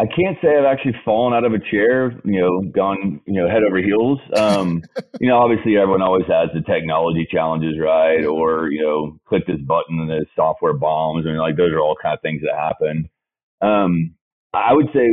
I can't say I've actually fallen out of a chair, you know, gone, you know, head over heels. Um, you know, obviously everyone always has the technology challenges, right? Or, you know, click this button and the software bombs. I mean, like those are all kind of things that happen. Um, I would say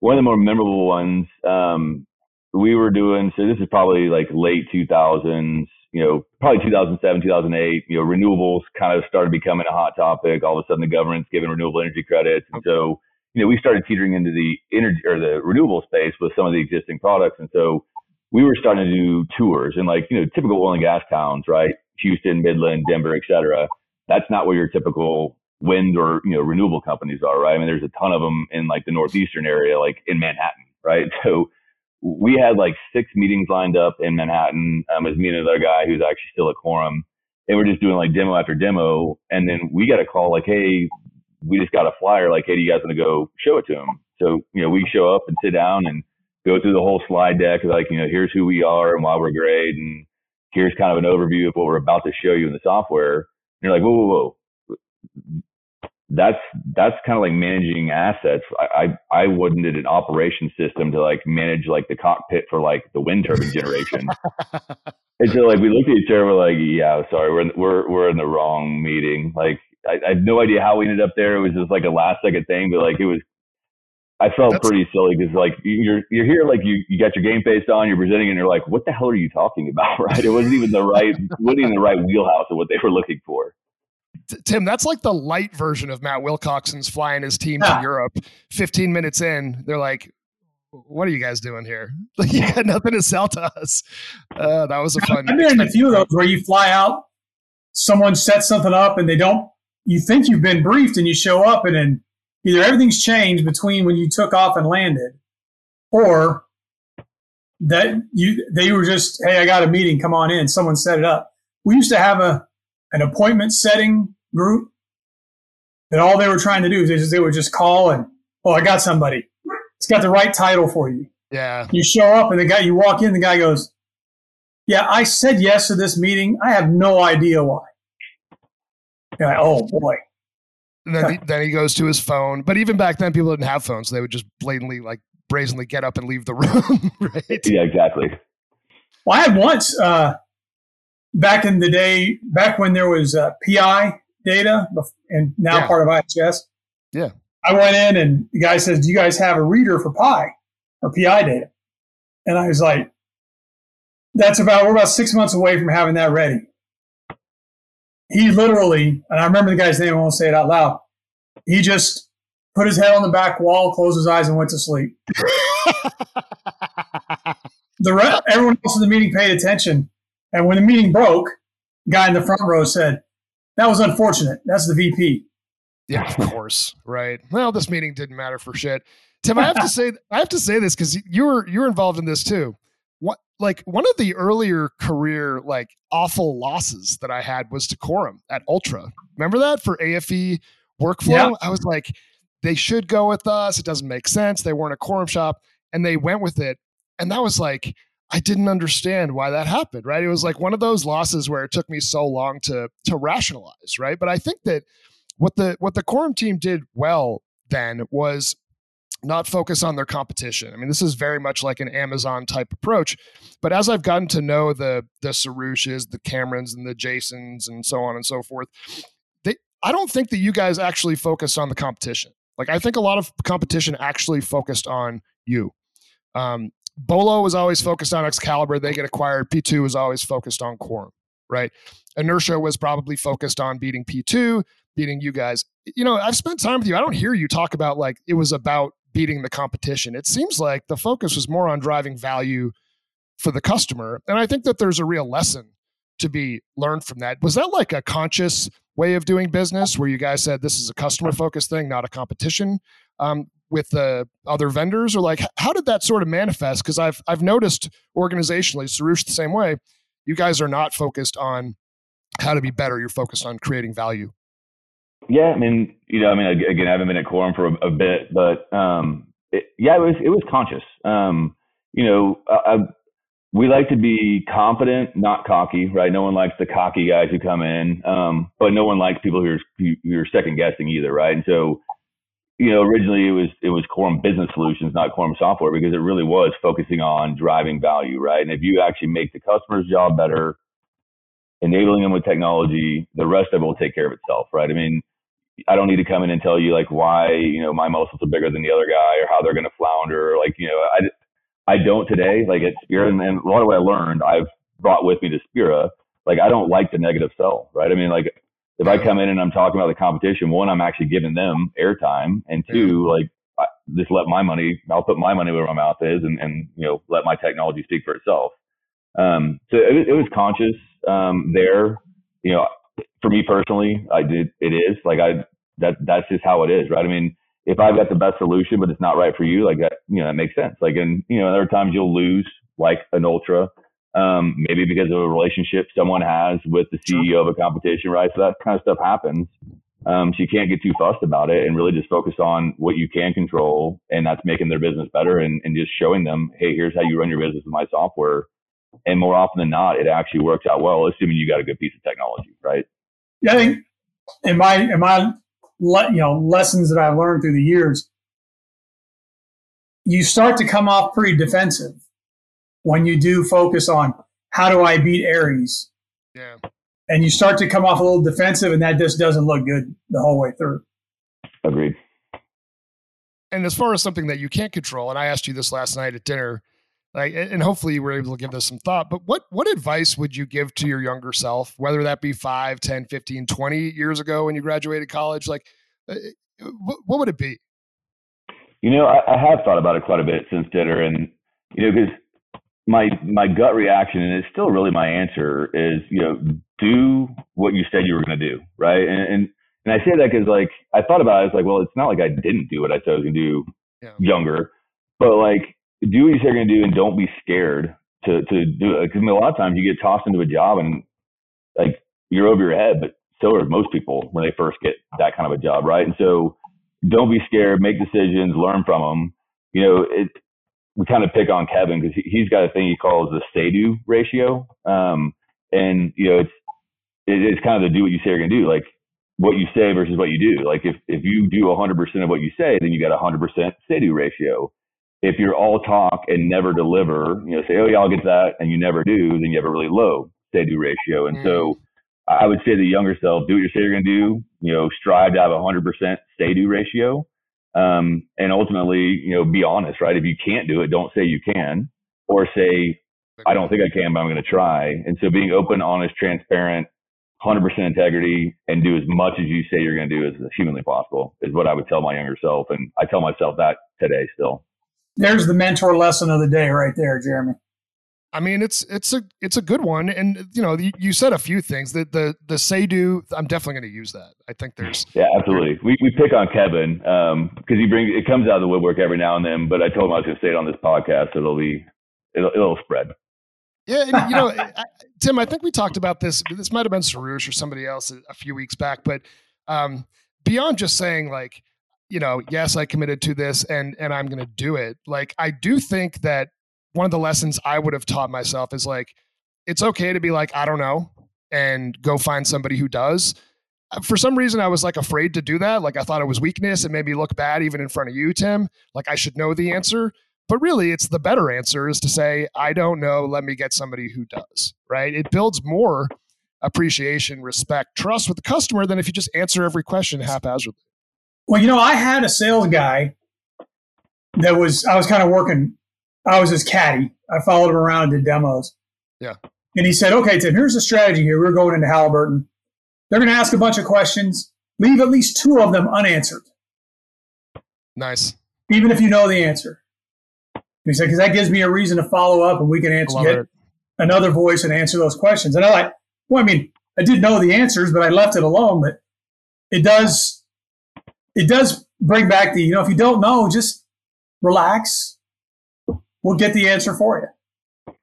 one of the more memorable ones, um, we were doing, so this is probably like late two thousands, you know, probably two thousand seven, two thousand eight, you know, renewables kind of started becoming a hot topic. All of a sudden the government's giving renewable energy credits. And so, you know, we started teetering into the energy or the renewable space with some of the existing products. And so we were starting to do tours in like, you know, typical oil and gas towns, right? Houston, Midland, Denver, et cetera. That's not where your typical wind or, you know, renewable companies are, right? I mean, there's a ton of them in like the northeastern area, like in Manhattan, right? So we had like six meetings lined up in Manhattan. Um, it was me and another guy who's actually still at Quorum. And we're just doing like demo after demo. And then we got a call like, hey, we just got a flyer like, hey, do you guys want to go show it to them? So, you know, we show up and sit down and go through the whole slide deck. Like, you know, here's who we are and why we're great. And here's kind of an overview of what we're about to show you in the software. And you're like, whoa, whoa, whoa. That's, that's kind of like managing assets. I, I, I wouldn't did an operation system to like manage like the cockpit for like the wind turbine generation. And so like, we looked at each other, we're like, yeah, sorry, we're, in, we're, we're in the wrong meeting. Like, I, I have no idea how we ended up there. It was just like a last second thing, but like it was, I felt That's, pretty silly because like you're you're here, like you, you got your game face on, you're presenting, and you're like, what the hell are you talking about, right? It wasn't even the right, wasn't even the right wheelhouse of what they were looking for. Tim, that's like the light version of Matt Wilcoxon's flying his team yeah. to Europe. Fifteen minutes in, they're like, what are you guys doing here? Like you got nothing to sell to us. Uh, that was a fun. I've been in a few of those where you fly out. Someone sets something up and they don't, you think you've been briefed and you show up and then either everything's changed between when you took off and landed or that you, they were just, hey, I got a meeting, come on in. Someone set it up. We used to have a, an appointment setting group that all they were trying to do is they, just, they would just call and, oh, I got somebody. It's got the right title for you. Yeah. You show up and the guy, you walk in, the guy goes, yeah, I said yes to this meeting. I have no idea why. And I, oh, boy. And then, he, then he goes to his phone. But even back then, people didn't have phones. So they would just blatantly, like, brazenly get up and leave the room, right? Yeah, exactly. Well, I had once, uh, back in the day, back when there was uh, P I data and now yeah. part of I H S. Yeah. I went in and the guy says, do you guys have a reader for P I or P I data? And I was like, That's about, we're about six months away from having that ready. He literally, and I remember the guy's name, I won't say it out loud. He just put his head on the back wall, closed his eyes and went to sleep. the re- Everyone else in the meeting paid attention. And when the meeting broke, the guy in the front row said, that was unfortunate. That's the V P. Yeah, of course. Right. Well, this meeting didn't matter for shit. Tim, I have to say, I have to say this because you were, you were involved in this too. what, like one of the earlier career, like awful losses that I had was to Quorum at Ultra. Remember that for A F E workflow? Yeah. I was like, they should go with us. It doesn't make sense. They weren't a Quorum shop, and they went with it. And that was like, I didn't understand why that happened, right? It was like one of those losses where it took me so long to to rationalize, right? But I think that what the what the Quorum team did well then was not focus on their competition. I mean, this is very much like an Amazon type approach. But as I've gotten to know the the Sarooshes, the Camerons, and the Jasons, and so on and so forth, they, I don't think that you guys actually focused on the competition. Like, I think a lot of competition actually focused on you. Um, Bolo was always focused on Excalibur. They get acquired. P two was always focused on Quorum, right? Inertia was probably focused on beating P two, beating you guys. You know, I've spent time with you. I don't hear you talk about like it was about beating the competition. It seems like the focus was more on driving value for the customer. And I think that there's a real lesson to be learned from that. Was that like a conscious way of doing business where you guys said, this is a customer focused thing, not a competition um, with the uh, other vendors? Or like, how did that sort of manifest? Cause I've, I've noticed organizationally, Saroosh the same way, you guys are not focused on how to be better. You're focused on creating value. Yeah. I mean, you know, I mean, again, I haven't been at Quorum for a, a bit, but um, it, yeah, it was, it was conscious. Um, you know, I, I, we like to be confident, not cocky, right? No one likes the cocky guys who come in, um, but no one likes people who are, who are second guessing either, right? And so, you know, originally it was it was Quorum Business Solutions, not Quorum Software, because it really was focusing on driving value, right? And if you actually make the customer's job better, enabling them with technology, the rest of it will take care of itself, right? I mean, I don't need to come in and tell you like why, you know, my muscles are bigger than the other guy or how they're going to flounder, like, you know, I. I don't today, like at Spira, and a lot of what I learned, I've brought with me to Spira. Like, I don't like the negative sell, right? I mean, like, if I come in and I'm talking about the competition, one, I'm actually giving them airtime, and two, like, I just let my money, I'll put my money where my mouth is, and, and you know, let my technology speak for itself. Um, so it, it was conscious um, there, you know, for me personally, I did, it is like I that that's just how it is, right? I mean, if I've got the best solution, but it's not right for you, like that, you know, that makes sense. Like, and you know, there are times you'll lose like an Ultra, um, maybe because of a relationship someone has with the C E O of a competition, right? So that kind of stuff happens. Um, so you can't get too fussed about it and really just focus on what you can control, and that's making their business better and, and just showing them, hey, here's how you run your business with my software. And more often than not, it actually works out well, assuming you got a good piece of technology, right? Yeah, I think in my, in my, Le- you know, lessons that I've learned through the years, you start to come off pretty defensive when you do focus on how do I beat Aries. Yeah. And you start to come off a little defensive, and that just doesn't look good the whole way through. Agreed. And as far as something that you can't control, and I asked you this last night at dinner, like, and hopefully you were able to give this some thought, but what, what advice would you give to your younger self, whether that be five, ten, fifteen, twenty years ago when you graduated college? Like, what, what would it be? You know, I, I have thought about it quite a bit since dinner. And, you know, because my, my gut reaction, and it's still really my answer, is, you know, do what you said you were going to do, right? And, and and I say that because, like, I thought about it. It's like, well, it's not like I didn't do what I said I was going to do yeah. younger, but, like, do what you say you're going to do, and don't be scared to, to do it. Because I mean, a lot of times you get tossed into a job and like you're over your head, but so are most people when they first get that kind of a job, right? And so don't be scared, make decisions, learn from them. You know, it, we kind of pick on Kevin because he, he's got a thing he calls the say-do ratio. Um, and, you know, it's it, it's kind of the do what you say you're going to do, like what you say versus what you do. Like if, if you do one hundred percent of what you say, then you got a one hundred percent say-do ratio. If you're all talk and never deliver, you know, say, oh, yeah, I'll get that, and you never do, then you have a really low say-do ratio. And mm. so I would say to the younger self, do what you say you're going to do, you know, strive to have a one hundred percent say-do ratio, um, and ultimately, you know, be honest, right? If you can't do it, don't say you can, or say, I don't think I can, but I'm going to try. And so being open, honest, transparent, one hundred percent integrity, and do as much as you say you're going to do as humanly possible is what I would tell my younger self, and I tell myself that today still. There's the mentor lesson of the day right there, Jeremy. I mean, it's it's a it's a good one. And, you know, you, you said a few things that the the say-do, I'm definitely going to use that. I think there's... Yeah, absolutely. We we pick on Kevin because um, he brings, it comes out of the woodwork every now and then, but I told him I was going to say it on this podcast. So it'll be it'll, it'll spread. Yeah, and, you know, I, Tim, I think we talked about this. This might have been Saroosh or somebody else a few weeks back. But um, beyond just saying, like, you know, yes, I committed to this, and and I'm going to do it. Like, I do think that one of the lessons I would have taught myself is, like, it's okay to be like, I don't know, and go find somebody who does. For some reason, I was like afraid to do that. Like, I thought it was weakness. It made me look bad, even in front of you, Tim. Like, I should know the answer. But really, it's the better answer is to say, I don't know, let me get somebody who does, right? It builds more appreciation, respect, trust with the customer than if you just answer every question haphazardly. Well, you know, I had a sales guy that was, I was kind of working, I was his caddy. I followed him around and did demos. Yeah. And he said, okay, Tim, here's the strategy here. We're going into Halliburton. They're going to ask a bunch of questions. Leave at least two of them unanswered. Nice. Even if you know the answer. He said, because that gives me a reason to follow up and we can answer get another voice and answer those questions. And I like, well, I mean, I did know the answers, but I left it alone. But it does, it does bring back the, you know, if you don't know, just relax. We'll get the answer for you.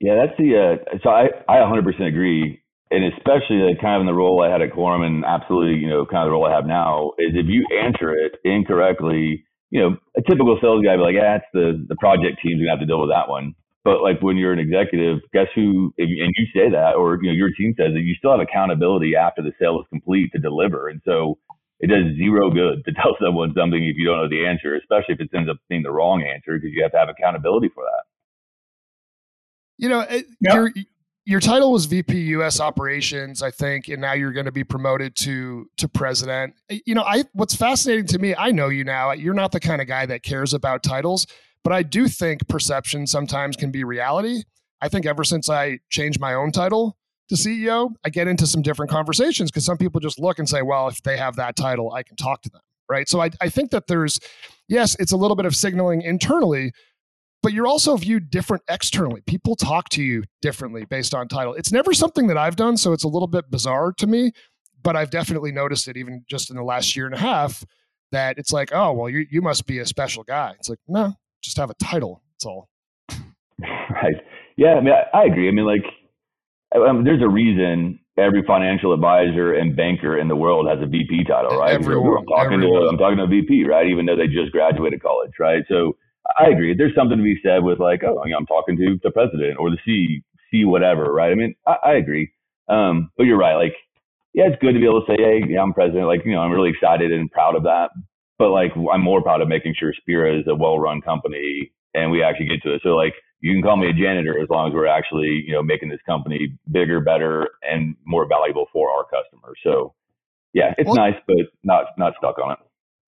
Yeah, that's the, uh, so I, I one hundred percent agree. And especially like kind of in the role I had at Quorum and absolutely, you know, kind of the role I have now is if you answer it incorrectly, you know, a typical sales guy would be like, yeah, it's the, the project team's going to have to deal with that one. But like when you're an executive, guess who, and you say that, or, you know, your team says that you still have accountability after the sale is complete to deliver. And so it does zero good to tell someone something if you don't know the answer, especially if it ends up being the wrong answer, because you have to have accountability for that. You know, it, yep. your your title was V P U S Operations, I think, and now you're going to be promoted to to president. You know, I what's fascinating to me, I know you now. You're not the kind of guy that cares about titles, but I do think perception sometimes can be reality. I think ever since I changed my own title to C E O, I get into some different conversations because some people just look and say, well, if they have that title, I can talk to them, right? So I, I think that there's, yes, it's a little bit of signaling internally, but you're also viewed different externally. People talk to you differently based on title. It's never something that I've done, so it's a little bit bizarre to me, but I've definitely noticed it even just in the last year and a half that it's like, oh, well, you, you must be a special guy. It's like, no, just have a title. That's all. Right. Yeah, I mean, I, I agree. I mean, like, Um, there's a reason every financial advisor and banker in the world has a V P title, right? Everyone, I'm talking everyone. to I'm talking to a V P, right? Even though they just graduated college, right? So I agree. There's something to be said with like, oh, I'm talking to the president or the C, C whatever, right? I mean, I, I agree. Um, but you're right. Like, yeah, it's good to be able to say, hey, yeah, I'm president. Like, you know, I'm really excited and proud of that. But like, I'm more proud of making sure Spira is a well-run company and we actually get to it. So like, you can call me a janitor as long as we're actually, you know, making this company bigger, better, and more valuable for our customers. So, yeah, it's well, nice, but not not stuck on it.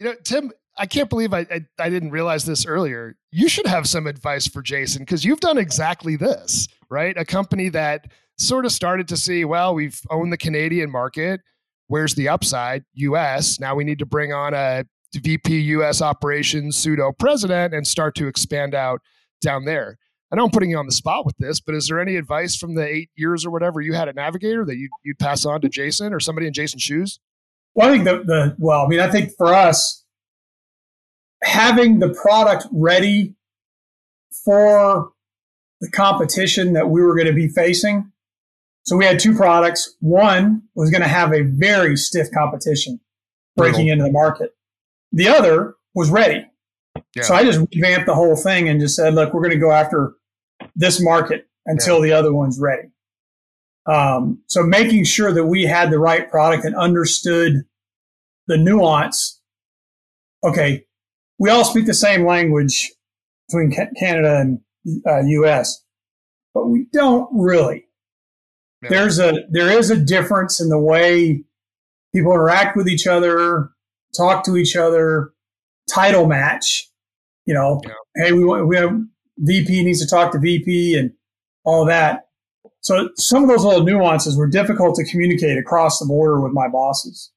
You know, Tim, I can't believe I I, I didn't realize this earlier. You should have some advice for Jason because you've done exactly this, right? A company that sort of started to see, well, we've owned the Canadian market. Where's the upside? U S. Now we need to bring on a V P U S operations pseudo president and start to expand out down there. I know I'm putting you on the spot with this, but is there any advice from the eight years or whatever you had at Navigator that you, you'd pass on to Jason or somebody in Jason's shoes? Well, I think the, the well, I mean, I think for us, having the product ready for the competition that we were going to be facing. So we had two products. One was going to have a very stiff competition breaking into the market. The other was ready. Yeah. So I just revamped the whole thing and just said, look, we're going to go after this market until yeah. the other one's ready. Um, so making sure that we had the right product and understood the nuance. Okay, we all speak the same language between Canada and uh, U S, but we don't really. Yeah. There's a there is a difference in the way people interact with each other, talk to each other. Title match, you know, yeah. hey, we want, we have V P needs to talk to V P and all that. So some of those little nuances were difficult to communicate across the border with my bosses.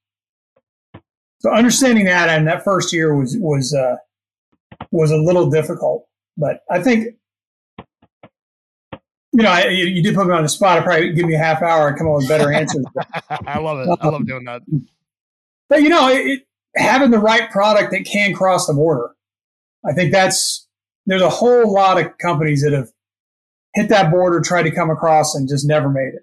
So understanding that and that first year was, was, uh, was a little difficult, but I think, you know, I, you, you did put me on the spot. I'd probably give me a half hour and come up with better answers. I love it. Um, I love doing that. But you know, it, it having the right product that can cross the border. I think that's There's a whole lot of companies that have hit that border, tried to come across, and just never made it.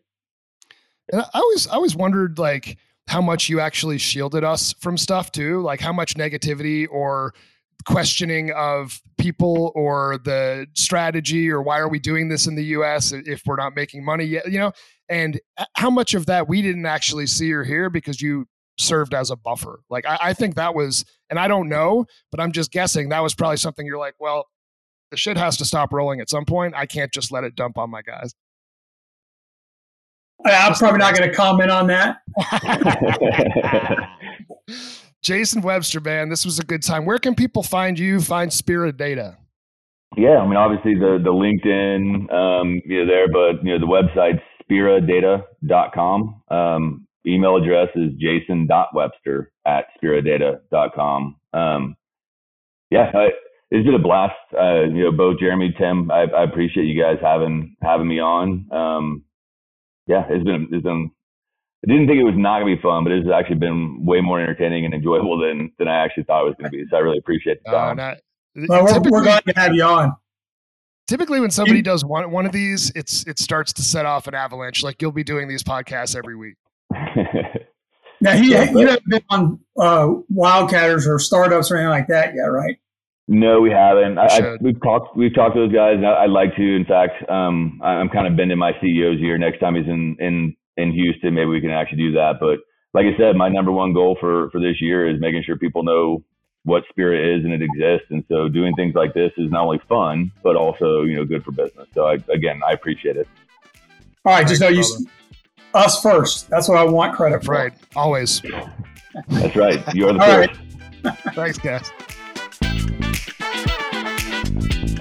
And I always, I always wondered like how much you actually shielded us from stuff too, like how much negativity or questioning of people or the strategy or why are we doing this in the U S if we're not making money yet, you know, and how much of that we didn't actually see or hear because you served as a buffer. Like, I, I think that was, and I don't know, but I'm just guessing that was probably something you're like, well, the shit has to stop rolling at some point. I can't just let it dump on my guys. I'm probably not going to comment on that. Jason Webster, man, this was a good time. Where can people find you, find Spira Data? Yeah, I mean, obviously the the LinkedIn, um, you know, there, but, you know, the website's spira data dot com. Um, email address is jason dot webster at spira data dot com. Um, yeah, I, it's been a blast. Uh, you know, both Jeremy, Tim, I, I appreciate you guys having having me on. Um, yeah, it's been it's been. I didn't think it was not going to be fun, but it's actually been way more entertaining and enjoyable than than I actually thought it was going to be. So I really appreciate the time. Uh, not, well, we're, we're glad to have you on. Typically, when somebody does one one of these, it's it starts to set off an avalanche. Like you'll be doing these podcasts every week. Now, he, yeah, but, you haven't been on uh, Wildcatters or startups or anything like that yet, right? No, we haven't. I, I, we've talked. We've talked to those guys. And I, I'd like to. In fact, um, I'm kind of bending my C E O's ear. Next time he's in in. in Houston, maybe we can actually do that. But like I said, my number one goal for, for this year is making sure people know what Spira is and it exists. And so doing things like this is not only fun, but also, you know, good for business. So I, again, I appreciate it. All right. Just know you, us first. That's what I want credit for. Right. Always. That's right. You are the first. Right. Thanks, guys.